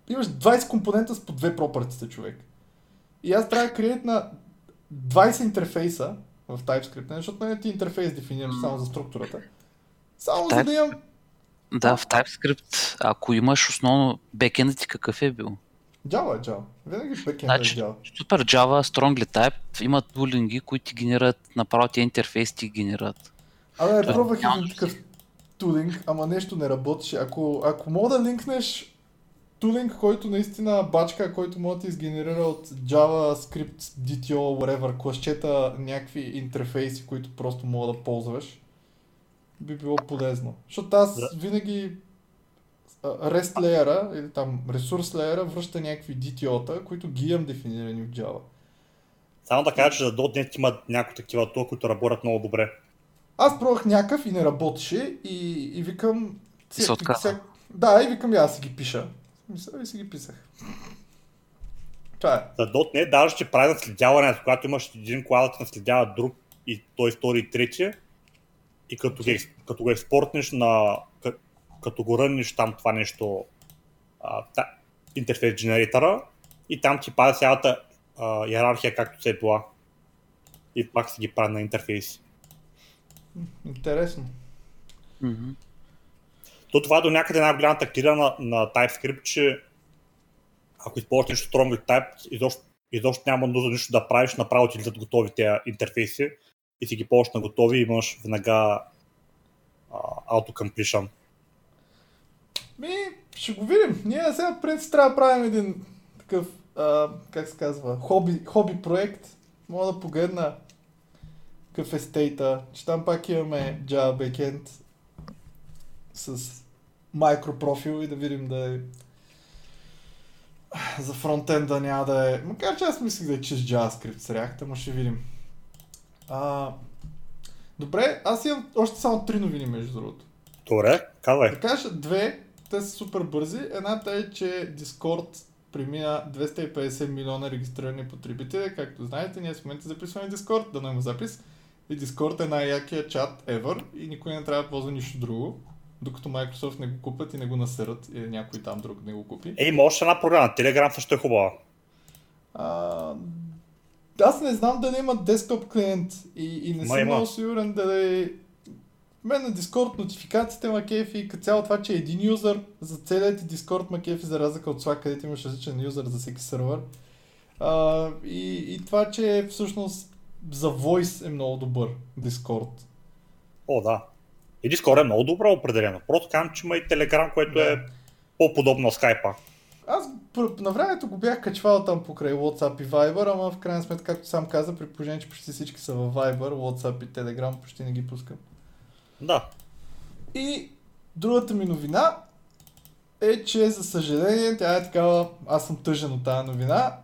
20 компонента с по 2 пропъртита, човек. И аз трябва да креят на 20 интерфейса в TypeScript, защото не ти интерфейс дефинирам само за структурата. Само за да имам... Да, в TypeScript, ако имаш основно бекендът ти какъв е бил? Java. Винаги в бекендът е Java. Супер Java, strongly typed, имат булинги, които генерат, направо тия интерфейс ти генерат. Пробвах един такъв тулинг, ама нещо не работеше. Ако мога да линкнеш тулинг, който наистина бачка, който може да ти изгенерира от JavaScript, DTO, whatever, класчета, някакви интерфейси, които просто мога да ползваш, би било полезно. Защото аз винаги REST layer-а или там ресурс layer-а връща някакви DTO-та, които ги имам дефинирани от Java. Само да кажа, че за .NET има някои такива тул, които работят много добре. Аз пробвах някакъв и не работеше и викам... Да, и викам аз си ги пиша. И си ги писах. Това е. За .NET даже ще прави наследяване, когато имаш един кладът наследява друг и той втори и третия и като го експортнеш на... като го ръниш там това нещо интерфейс генератора и там ти пада цялата иерархия както се е била и пак си ги прави на интерфейси. Интересно. Mm-hmm. То това е до някъде най-голямата критика на TypeScript, че ако използваш нещо strongly typed, изобщо няма нужда нищо да правиш, направо ти лизат готови тези интерфейси и си ги ползваш на готови и имаш веднага auto-completion. Ще го видим. Ние сега принцип трябва да правим един такъв, как се казва, хоби проект. Мога да погледна какъв е стейта, че там пак имаме Java backend с микропрофил и да видим да е за фронтенда няма да е... Макар че аз мислих да е чист JavaScript с React, ама ще видим. Добре, аз имам още само 3 новини между другото. Добре, кава е. Да кажа две, те са супер бързи. Едната е, че Discord премина 250 милиона регистрирани потребители. Както знаете, ние в момента записваме Discord, да няма запис. И Discord е най-якия чат ever и никой не трябва да ползва нищо друго. Докато Microsoft не го купят и не го насерят и някой там друг не го купи. Е, има още една програма, Telegram също е хубава. Аз не знам дали има десктоп клиент и не съм много сигурен дали... Мен на Discord нотификациите макефи и цяло това, че е един юзър за целият ти Discord макефи, за разлика от това, където имаш различен юзър за всеки сървър. И това, че всъщност за Voice е много добър Discord. О, да. И Discord е много добро определено. Просто казвам, че има и Telegram, което е по-подобно на Skype-а. Аз на времето го бях качвал там покрай WhatsApp и Viber, ама в крайна сметка, както сам каза, при положение, че почти всички са във Viber, WhatsApp и Telegram, почти не ги пускам. Да. И другата ми новина е, че за съжаление, тя е такава, аз съм тъжен от тази новина.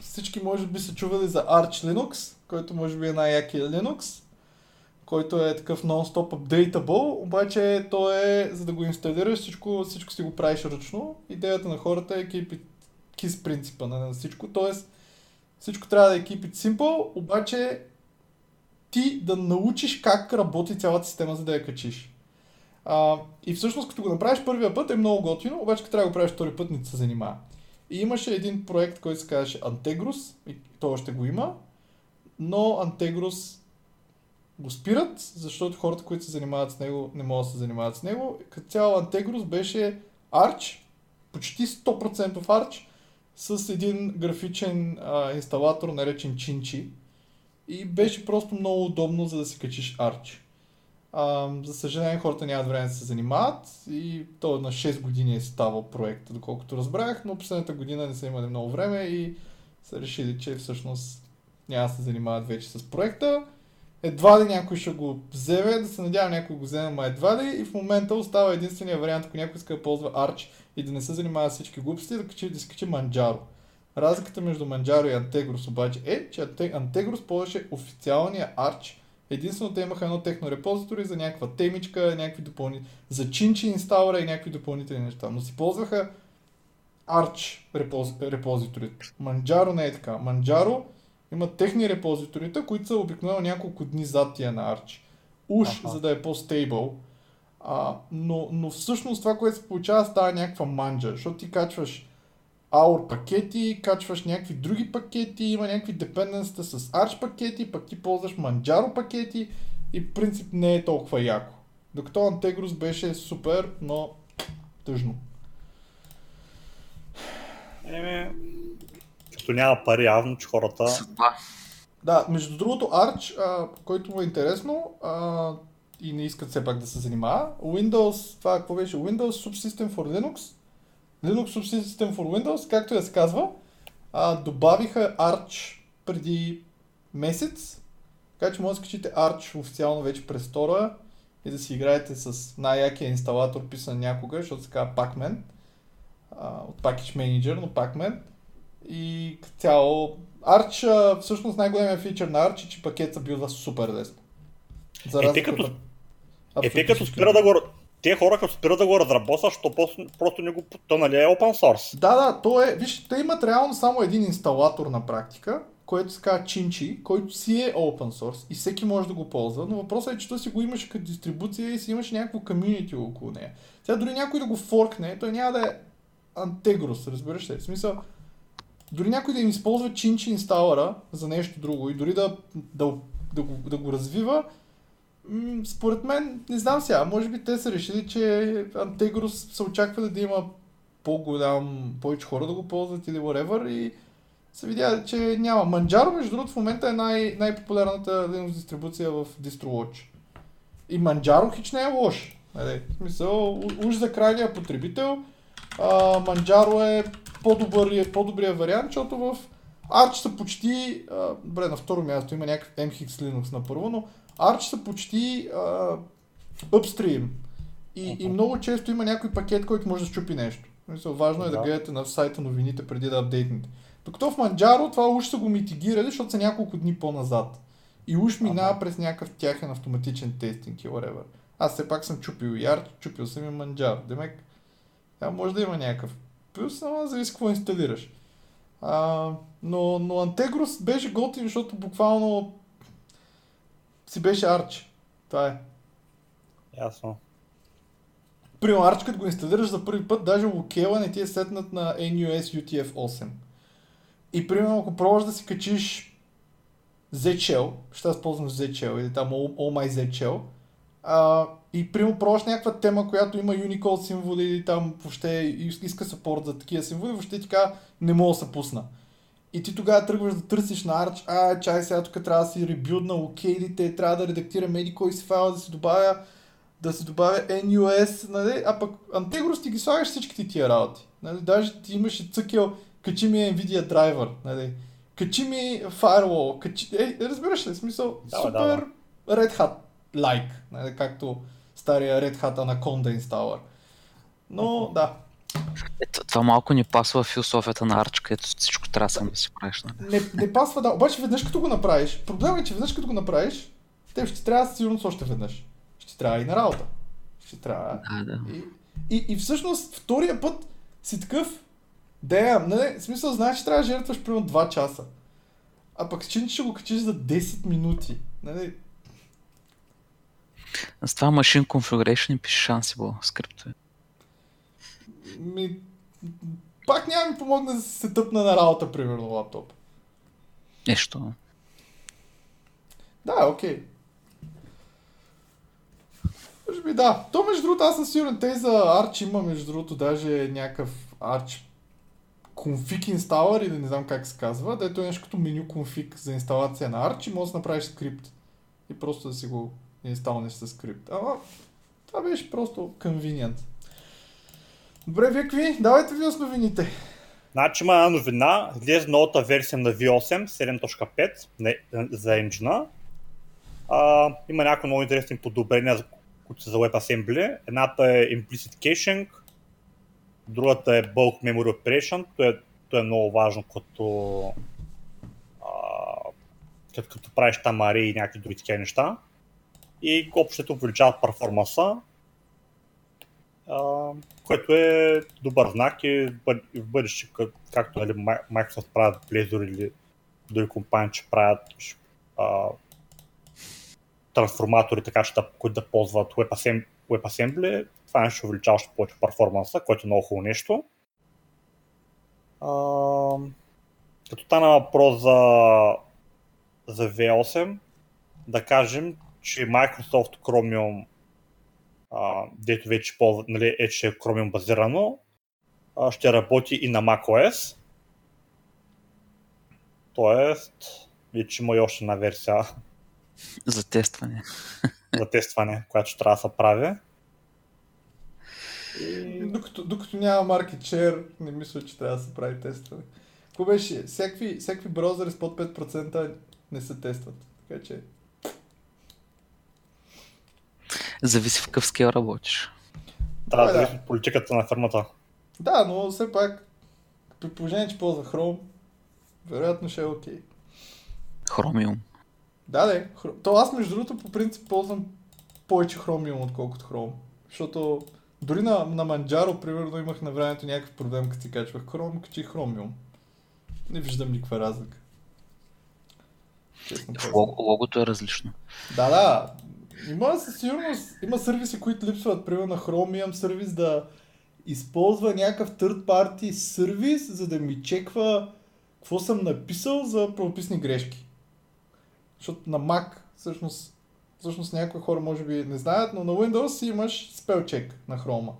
Всички може би са чували за Arch Linux, който може би е най-якия Linux, който е такъв нон-стоп апдейтабъл, обаче то е, за да го инсталираш, всичко си го правиш ръчно. Идеята на хората е keep it KISS принципа на всичко, т.е. всичко трябва да е keep it simple, обаче ти да научиш как работи цялата система, за да я качиш. И всъщност като го направиш първия път е много готино, обаче като трябва да го правиш втори път не се занимава. И имаше един проект, който се казваше Antegrus, и то още го има, но Antegrus го спират, защото хората, които се занимават с него, не могат да се занимават с него. Като цяло Antegrus беше Arch, почти 100% Arch, с един графичен инсталатор, наречен Chinchi. И беше просто много удобно, за да си качиш Arch. За съжаление, хората нямат време да се занимават и то на 6 години е ставал проекта, доколкото разбрах, но последната година не са имали много време и са решили, че всъщност няма да се занимават вече с проекта. Едва ли някой ще го вземе, да се надявам някой го вземе, ама едва ли, и в момента остава единствения вариант, ако някой иска да ползва Arch и да не се занимава с всички глупости, да си качи Manjaro. Разликата между Manjaro и Antegrus обаче е, че Antegrus ползваше официалния Arch. Единствено те имаха едно техно репозитори за някаква темичка, някакви допълнителни, за Chinchi инсталъра и някакви допълнителни неща, но си ползваха Arch репозиторите. Manjaro не е така. Manjaro има техни репозиторите, които са обикновено няколко дни зад тия на Arch. За да е по-стейбъл. Но всъщност това, което се получава, става някаква манджа, защото ти качваш AUR пакети, качваш някакви други пакети, има някакви dependencies с Arch пакети, пък ти ползваш Manjaro пакети и в принцип не е толкова яко. Докато Antegrus беше супер, но тъжно. Като няма пари, явно, че хората... Да, между другото Arch, който му е интересно и не искат все пак да се занимава, Windows, това какво беше? Windows Subsystem for Linux, Linux Subsystem for Windows, както я се казва, добавиха Arch преди месец, така че може да скачите Arch официално вече през стора и да си играете с най-якия инсталатор, писан някога, защото се казва Pacman, от Package Manager, но Pacman. И цяло Arch, всъщност най-големия фичър на Arch е, че пакет се билдва супер лесно. Те хора като спират да го разработват, защото просто не го потънали е open source. Да, то е, виж, те имат реално само един инсталатор на практика, който се казва Chinchi, който си е open source и всеки може да го ползва, но въпросът е, че той си го имаш като дистрибуция и си имаш някакво комьюнити около нея. Сега дори някой да го форкне, той няма да е Antegrus, разбираш ли? В смисъл, дори някой да им използва Chinchi инсталъра за нещо друго и дори да го развива, според мен, не знам сега, може би те са решили, че Antegrus са очаквали да има повече хора да го ползват или whatever и са видяли, че няма. Manjaro, между другото, в момента е най-популярната Linux дистрибуция в DistroWatch. И Manjaro хич не е лош. В смисъл, уж за крайния потребител, Manjaro е по-добрият вариант, защото в Arch са почти, на второ място има някакъв MHX Linux на първо, но Arch са почти upstream и много често има някой пакет, който може да счупи нещо. Важно е да гледате на сайта новините преди да апдейтнете. Докато в Манджаро това уж са го митигирали, защото са няколко дни по-назад. И уж минава през някакъв тяхен автоматичен тестинг и whatever. Аз все пак съм чупил и Арт, чупил съм и Манджаро. Демек, може да има някакъв. Плюс само зависи какво инсталираш. Но Antegros беше готин, защото буквално си беше Арч. Това е. Ясно. При Арч, като го инсталираш за първи път, даже локела не ти е сетнат на NUS UTF-8. И примерно, ако пробваш да си качиш ZShell, ще аз ползвам ZShell или там All My ZShell, и примерно пробваш някаква тема, която има Unicode символи или там въобще иска съпорт за такива символи, въобще така не мога да се пусна. И ти тогава тръгваш да търсиш на Arch, чай сега тук трябва да си ребилдна локейлите, трябва да редактирам едикой си файла, да се добавя NUS, нали? А пък Antegros ти ги слагаш всичките тия работи. Нали? Даже ти имаш и цъкел, качи ми NVIDIA драйвер, нали? Качи ми firewall, разбираш ли, смисъл, супер Red Hat like, нали? Както стария Red Hat Anaconda Installer. Но да. Ето, това малко не пасва философията на Arch, където всичко трябва сам да си правиш. Нали? Не пасва, да, обаче веднъж като го направиш, проблемът е, че веднъж като го направиш, те ще трябва със сигурност още веднъж. Ще трябва и на работа. Ще трябва. Да. И всъщност втория път си такъв. В смисъл, знаеш, че трябва да жертваш примерно 2 часа. А пък че ще го качиш за 10 минути. Нали? С това Machine Configuration пише Ansible скриптове. Пак няма ми помогне да се тъпна на работа, примерно, лаптоп. Нещо. Да, окей. Може би да. То между другото, аз съм сигурен, те за Arch има между другото даже някакъв Arch config installer или не знам как се казва, дето е нещо като меню config за инсталация на Arch и може да направиш скрипт и просто да си го инсталнеш със скрипт. Ама това беше просто convenient. Добре, Викви, давайте ви основините. Значи има една новина, излезе новата версия на V8 7.5 за engine-а. Има някои много интересни подобрения, които са за WebAssembly. Едната е Implicit Caching, другата е Bulk Memory Operation, то е много важно, като правиш там ареи и някакви други такива неща. И общото увеличават перформанса, което е добър знак и в бъдеще, както Microsoft правят Blazor или други компании, че правят трансформатори, така че които да ползват WebAssembly, това нещо увеличава още повече перформанса, което е много хубаво нещо. Като стана въпрос за V8, да кажем, че Microsoft Chromium, дето вече ползва, нали, е Chromium базирано, ще работи и на macOS. Тоест, вече има и още една версия За тестване, която ще трябва да се прави. Докато няма market share, не мисля, че трябва да се прави тестване. Какво беше? Всякакви браузъри с под 5% не се тестват. Така че... Зависи в какъв скел работиш. Да, зависи от политиката на фирмата. Да, но все пак, при положение, че ползва Chrome, вероятно ще е окей. Chromium. Да. То аз между другото по принцип ползвам повече Chromium, отколкото Chrome. Защото дори на Manjaro, примерно, имах на времето някакъв проблем, като си качвах Chrome, качих Chromium. Не виждам никаква разлика. Логото е различно. Да. Има със сигурност, има сервиси, които липсват. Примерно на Chromium сервис да използва някакъв third party сервис, за да ми чеква какво съм написал за правописни грешки. Защото на Mac, всъщност някои хора може би не знаят, но на Windows имаш спелчек на Chrome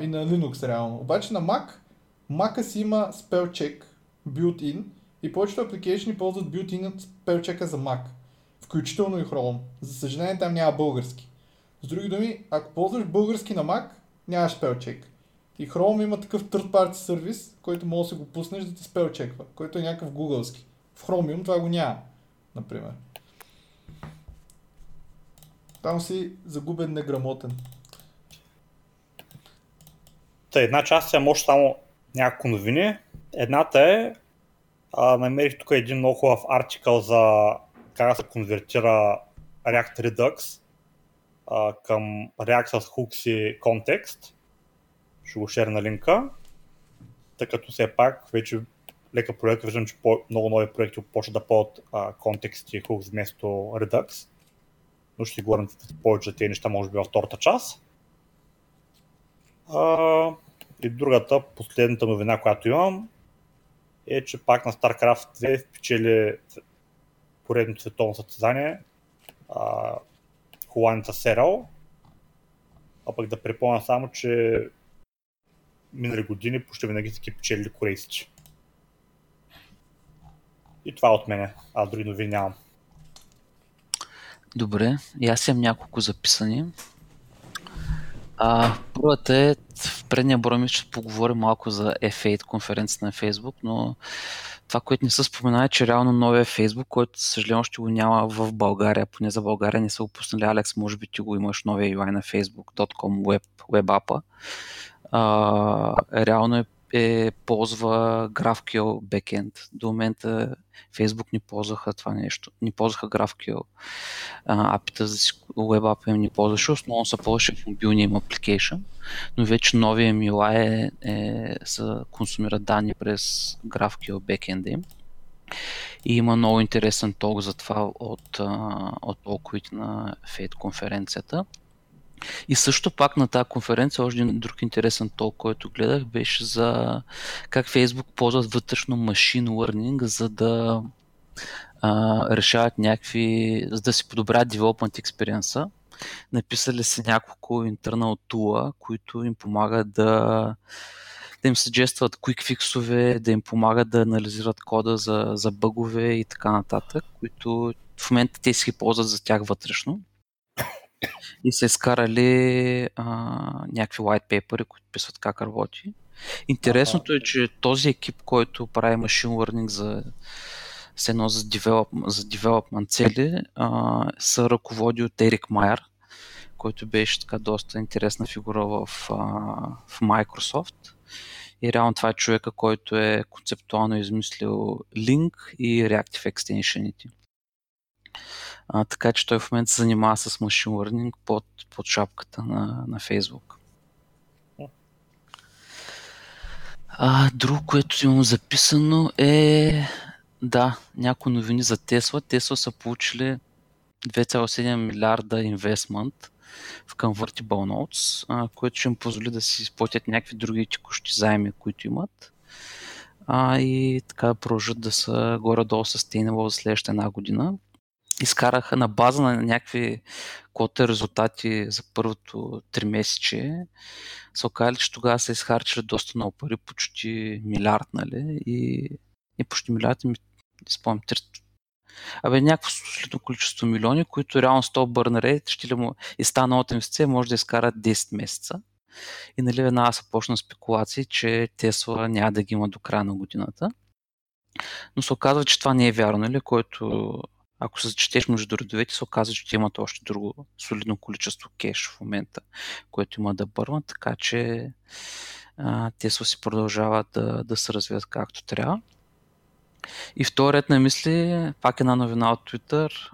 и на Linux реално. Обаче на Mac-а си има спелчек built-in и повечето апликейшни ползват built-in спелчека за Mac, включително и Chrome. За съжаление там няма български. С други думи, ако ползваш български на Mac, нямаш спелчек. И Chrome има такъв third-party сервис, който може да си го пуснеш да ти спелчеква, който е някакъв гугълски. В Chromium това го няма. Например. Там си загубен неграмотен. Една част е може само няколко новини. Едната е, намерих тук един много хубав артикъл за как да се конвертира React Redux към React с hooks и контекст. Ще го шерна линка. Тъй като все пак вече лека проект, виждам, че много нови проекти почват да ползват контекст и hooks вместо Redux. Но ще си говорим повече за тези неща, може би във втората част. И другата, последната новина, която имам, е, че пак на StarCraft 2 впечели поредното световно състезание холандеца Серал. А пък да припомня само, че минали години почти винаги са ги печели корейците. И това от мене, аз други новини нямам. Добре, и аз имам няколко записани. Първата е, в предния брой ми ще поговорим малко за F8 конференцията на Facebook, но това, което не се спомена е, че реално новия Facebook, който съжалено още го няма в България, поне за България не са го пуснали. Алекс, може би ти го имаш новия UI на facebook.com web-апа. Реално ползва GraphQL бекенд. До момента Facebook не ползваха това нещо. Не ползваха GraphQL апита за WebApp им не ползваше. Основно се ползваше в мобилния им application, но вече новия MIUI се консумира данни през GraphQL бекенда им. И има много интересен толк за това от толковите на FED конференцията. И също пак на тази конференция още един друг интересен толк, който гледах, беше за как Facebook ползват вътрешно machine learning, за да решават някакви, за да си подобрят development experience. Написали си няколко internal tool, които им помагат да им съджестват quick fix-ове, да им помагат да анализират кода за бъгове и така нататък, които в момента те си ползват за тях вътрешно. И са изкарали някакви white paper-и, които писват как работи. Интересното е, че този екип, който прави machine learning за development цели, се ръководи от Ерик Майер, който беше така доста интересна фигура в Microsoft. И реално това е човека, който е концептуално измислил Link и Reactive Extension-ите. Така че той в момента се занимава с machine learning под шапката на Facebook. Друго, което имам записано е някои новини за Тесла. Тесла са получили 2,7 милиарда инвестмент в Convertible Notes, което ще им позволи да си изплатят някакви други текущи заеми, които имат. И така продължат да са горе-долу sustainable за следващата една година. Изкараха на база на някакви кота резултати за първото 3 месече. Са оказали, че тогава са изхарчили доста много пари, почти милиард, нали? И не почти милиард, спомням, някакво следно количество милиони, които реално 100 burn rate ще ли му и стана от инвестиция, може да изкарат 10 месеца. И нали веднага са почна спекулации, че Тесла няма да ги има до края на годината. Но се оказва, че това не е вярно, нали? Ако се зачетеш между редовете, се оказва, че имат още друго солидно количество кеш в момента, което има да бърнат, така че Тесла си продължават да се развият както трябва. И вторият на мисли, пак една новина от Twitter,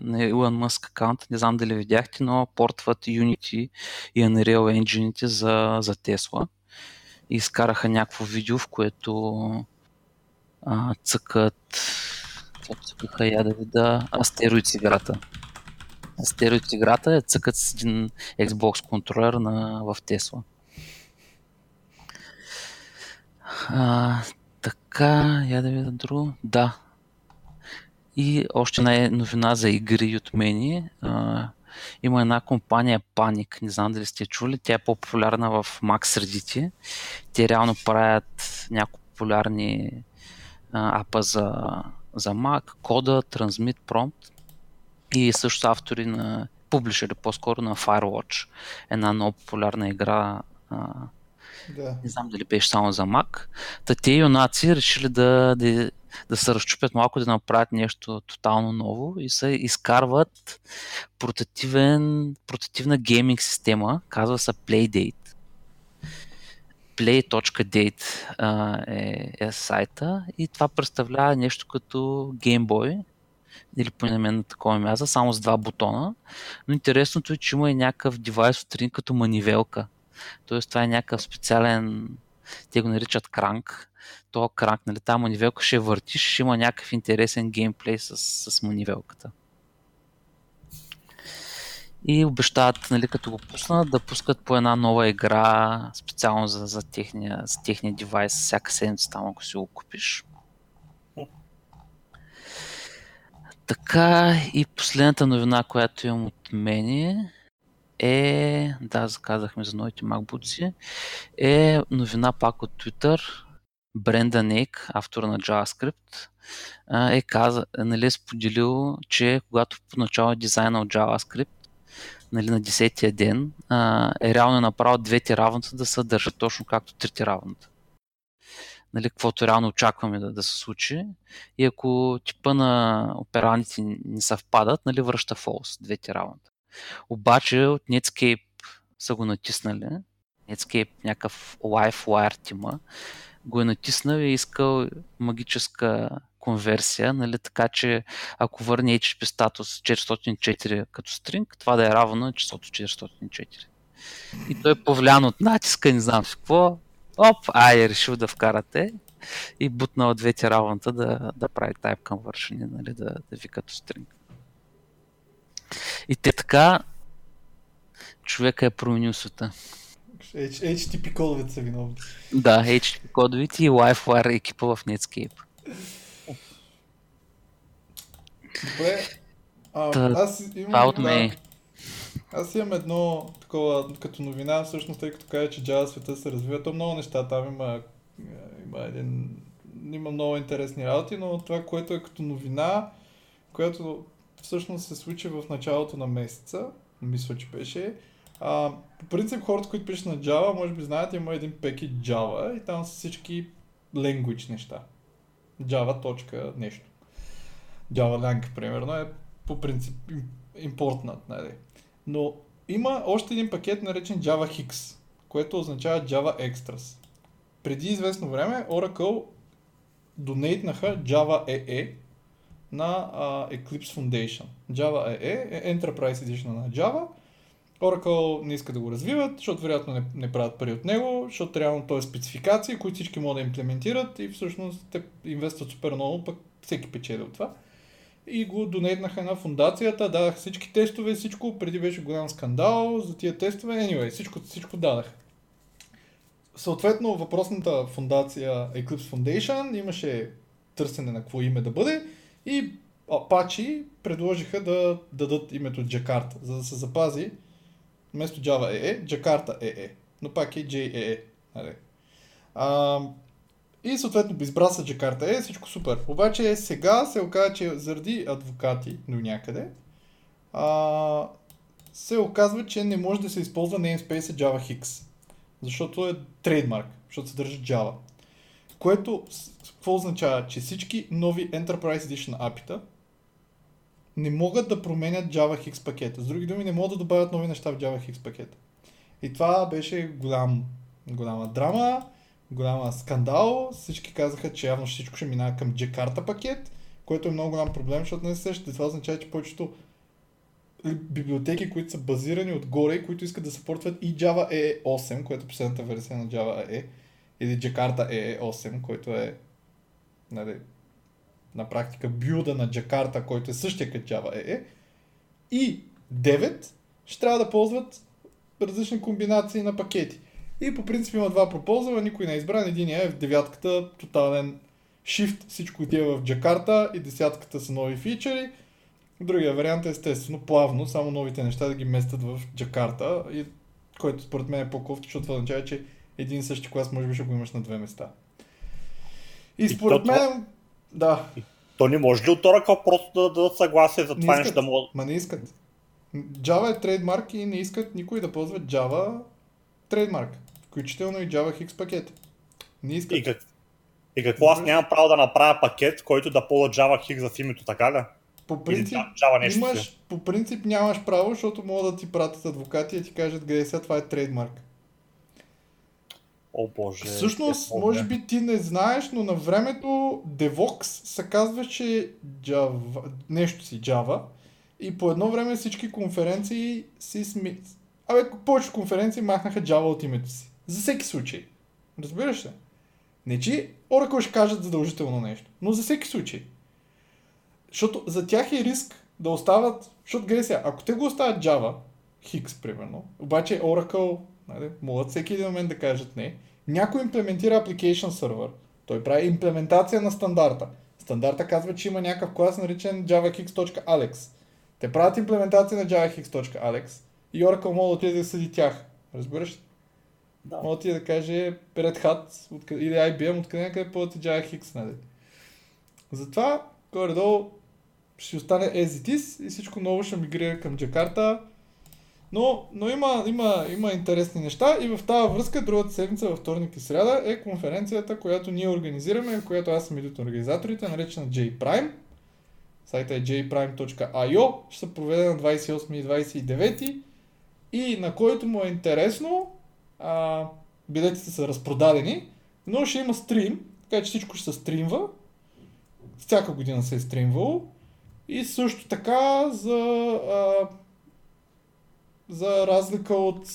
на Илон Мъск акаунта, не знам дали видяхте, но портват Unity и Unreal Engine-ите за Тесла. И изкараха някакво видео, в което цъкаха астероид играта. Астероид играта е цъкът с един Xbox контролер в Тесла. Така, друго. И още една новина за игри от мен. Има една компания Panic, не знам дали сте чули, тя е популярна в Mac средите. Те реално правят някои популярни апа за Mac, кода, Transmit, Prompt и също автори на публишери, по-скоро на Firewatch, една много популярна игра, не знам дали беше само за Mac. Те юнаци решили да се разчупят малко, да направят нещо тотално ново и се изкарват прототивна гейминг система, казва се Playdate. play.date е сайта и това представлява нещо като Game Boy или поне на такова мяза, само с два бутона, но интересното е, че има и някакъв девайс отстрани като манивелка. Тоест това е някакъв специален, те го наричат кранк. Това кранк, нали, тази манивелка ще въртиш, ще има някакъв интересен геймплей с манивелката. И обещават, нали, като го пуснат, да пускат по една нова игра специално за техния девайс всяка седмица там, ако си го купиш. Така, и последната новина, която имам от мен е, да, заказахме за новите MacBook-ци, е новина пак от Twitter. Брендан Ейк, автор на JavaScript, е казал, нали, е споделил, че когато поначало е дизайнал JavaScript, нали, на 10-тия ден, е реално направил двете равната да се държат точно както трите равната. Нали, каквото реално очакваме да се случи. И ако типа на операндите не съвпадат, нали, връща false, двете равната. Обаче от Netscape са го натиснали. Netscape, някакъв LiveWire тима, го е натиснал и искал магическа конверсия, нали, така че ако върне HTTP статус 404 като стринг, това да е равно на числото 404. И той е повлиян от натиска, не знам какво, оп, ай, решил да вкарате и бутнал двете равната да прави type conversion, нали, да ви като стринг. И те така човека е променил света. HTTP кодовете са виновни. Да, HTTP кодовете и LiveWire екипа в Netscape. Добре, аз имам едно такова като новина, всъщност, тъй като кажа, че Java света се развива, то много неща там има много интересни работи, но това, което е като новина, което всъщност се случи в началото на месеца, мисля, че беше. По принцип, хората, които пишат на Java, може би знаят, има един пакет Java и там са всички language неща. Java точка нещо. JavaLang, примерно, е по принцип импортнат. Нали? Но има още един пакет, наречен JavaHix, което означава Java Extras. Преди известно време Oracle донейтнаха Java EE на Eclipse Foundation. Java EE е Enterprise Edition на Java. Oracle не иска да го развиват, защото вероятно не правят пари от него, защото реално той е спецификации, които всички могат да имплементират и всъщност те инвестват супер много, пък всеки печели от това. И го донейтнаха на фундацията, дадаха всички тестове, всичко, преди беше голям скандал за тия тестове, anyway, всичко дадаха. Съответно, въпросната фундация Eclipse Foundation имаше търсене на какво име да бъде и Apache предложиха да дадат името Jakarta, за да се запази вместо Java EE, Jakarta EE, но пак е JEE. И съответно избра се Jakarta EE, всичко супер. Обаче сега се оказа, че заради адвокати до някъде, се оказва, че не може да се използва namespace JavaHix, защото е трейдмарк, защото се държи Java. Което какво означава, че всички нови Enterprise Edition апита не могат да променят JavaHix пакета. С други думи, не могат да добавят нови неща в JavaHix пакета. И това беше голяма драма, голяма скандал. Всички казаха, че явно всичко ще минава към Jakarta пакет, което е много голям проблем, защото не се сещате. Това означава, че повечето библиотеки, които са базирани отгоре и които искат да съпортват и Java EE 8, което е последната версия на Java EE, или Jakarta EE 8, който е, нали, на практика билда на Jakarta, който е същия като Java EE, и 9 ще трябва да ползват различни комбинации на пакети. И по принцип има два проползва, никой не е избран, единия е в 9-ката тотален shift, всичко отива в Jakarta и 10-ката са нови фичери. Другия вариант е естествено плавно, само новите неща да ги местят в Jakarta, и който според мен е по-кофти, защото това означава, че един същи клас може би ще го имаш на две места. И според мен... Да. То не може ли от Oracle просто да дадат съгласие за това нещо да могат? Ма не искат. Java е трейдмарк и не искат никой да ползва Java трейдмарк, включително и JavaHix пакет. Не искат. И какво, аз нямам право да направя пакет, който да ползва JavaHix в името, така ли? По принцип, по принцип нямаш право, защото могат да ти пратят адвокати и ти кажат, греся, това е трейдмарк. О, Боже. Всъщност, може би ти не знаеш, но на времето Devox се казваше Java, нещо си Java, и по едно време всички конференции си повече конференции махнаха Java от името си. За всеки случай. Разбираш се? Не че Oracle ще кажат задължително нещо, но за всеки случай. Защото за тях е риск да остават, защото гледай сега, ако те го оставят Java, Хикс примерно, обаче Oracle могат всеки един момент да кажат не. Някой имплементира application server, той прави имплементация на стандарта. Стандарта казва, че има някакъв клас наричан javahx.alex. Те правят имплементация на javahx.alex и Oracle може да отиде да съди тях. Разбираш? Да. Може да каже Red Hat или IBM, откъде някъде плати javahx. Нали? Затова горе-долу ще остане as it is и всичко ново ще мигрира към Джакарта. Но има интересни неща и в тази връзка другата седмица, във вторник и сряда, е конференцията, която ние организираме, в която аз съм един от организаторите, наречена JPrime. Сайта е jprime.io, ще се проведе на 28 и 29 и на който му е интересно, билетите са разпродадени, но ще има стрим, така че всичко ще се стримва, всяка година се е стримвало и също така за разлика от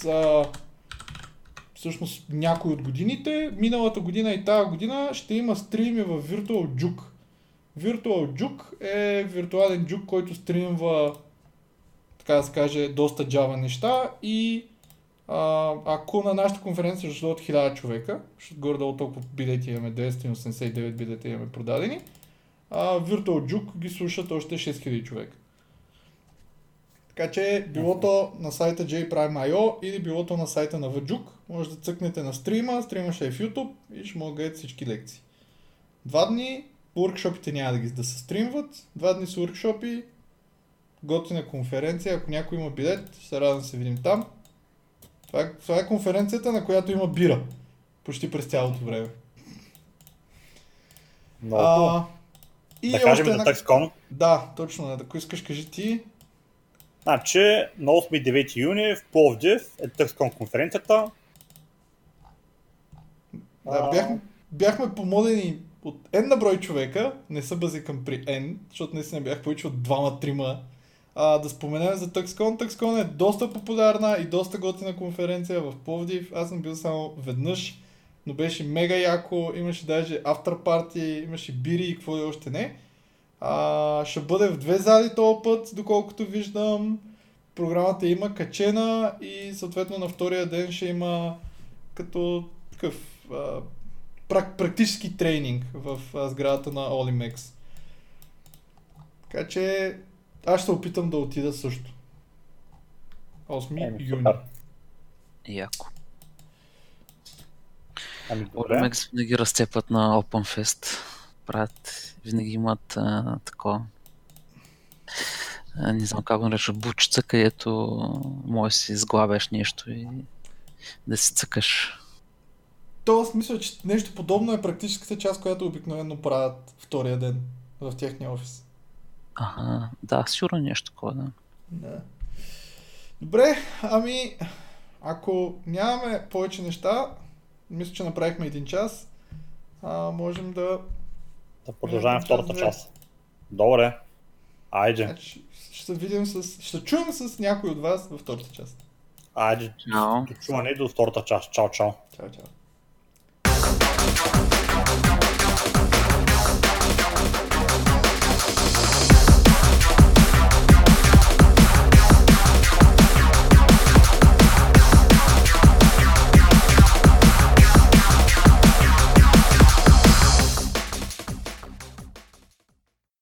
всъщност някои от годините, миналата година и тази година ще има стрими в Virtual Juke. Virtual Juke е виртуален джук, който стримва, така да се каже, доста Java неща и ако на нашата конференция ще дойдат 1000 човека, защото горе-долу толкова билети имаме, 289 билети имаме продадени, Virtual Juke ги слушат още 6000 човека. Така че билото на сайта jprime.io или билото на сайта на Ваджук, може да цъкнете на стрима ще е в YouTube и ще могат да гледат всички лекции. 2 дни, уркшопите няма да се стримват, 2 дни са уркшопи, готина конференция, ако някой има билет, ще се радвам да се видим там. Това е конференцията, на която има бира, почти през цялото време. Много. И да кажем на TaxCon? Да, точно, ако искаш кажи ти. Значи на 8 и 9 юни в Пловдив е TaxCon конференцията. Да, бяхме помолени от N на брой човека, не се базикам при N, защото наистина бях повече от 2-3, да споменем за TaxCon. TaxCon е доста популярна и доста готина конференция в Пловдив. Аз съм бил само веднъж, но беше мега яко, имаше даже after party, имаше бири и какво ли още не. Ще бъде в 2 зали този път, доколкото виждам. Програмата има качена и съответно на втория ден ще има като такъв практически тренинг в сградата на Olimex. Така че аз ще опитам да отида също. 8 юни. Яко. Olimex винаги разцепват на Open Fest. Правят, винаги имат такова, не знам как го нареча, бучица, където може да си изглабяш нещо и да си цъкаш. То смисъл, че нещо подобно е практическата част, която обикновено правят втория ден в техния офис. Ага, да, сигурно нещо такова, да. Да. Добре, ами ако нямаме повече неща, мисля, че направихме 1 час, можем да продължаваме втората част. Добре. Айде. Значи, ще чуем с някой от вас във втората част. Айде. До чуване до втората част. Чао, чао. Чао, чао.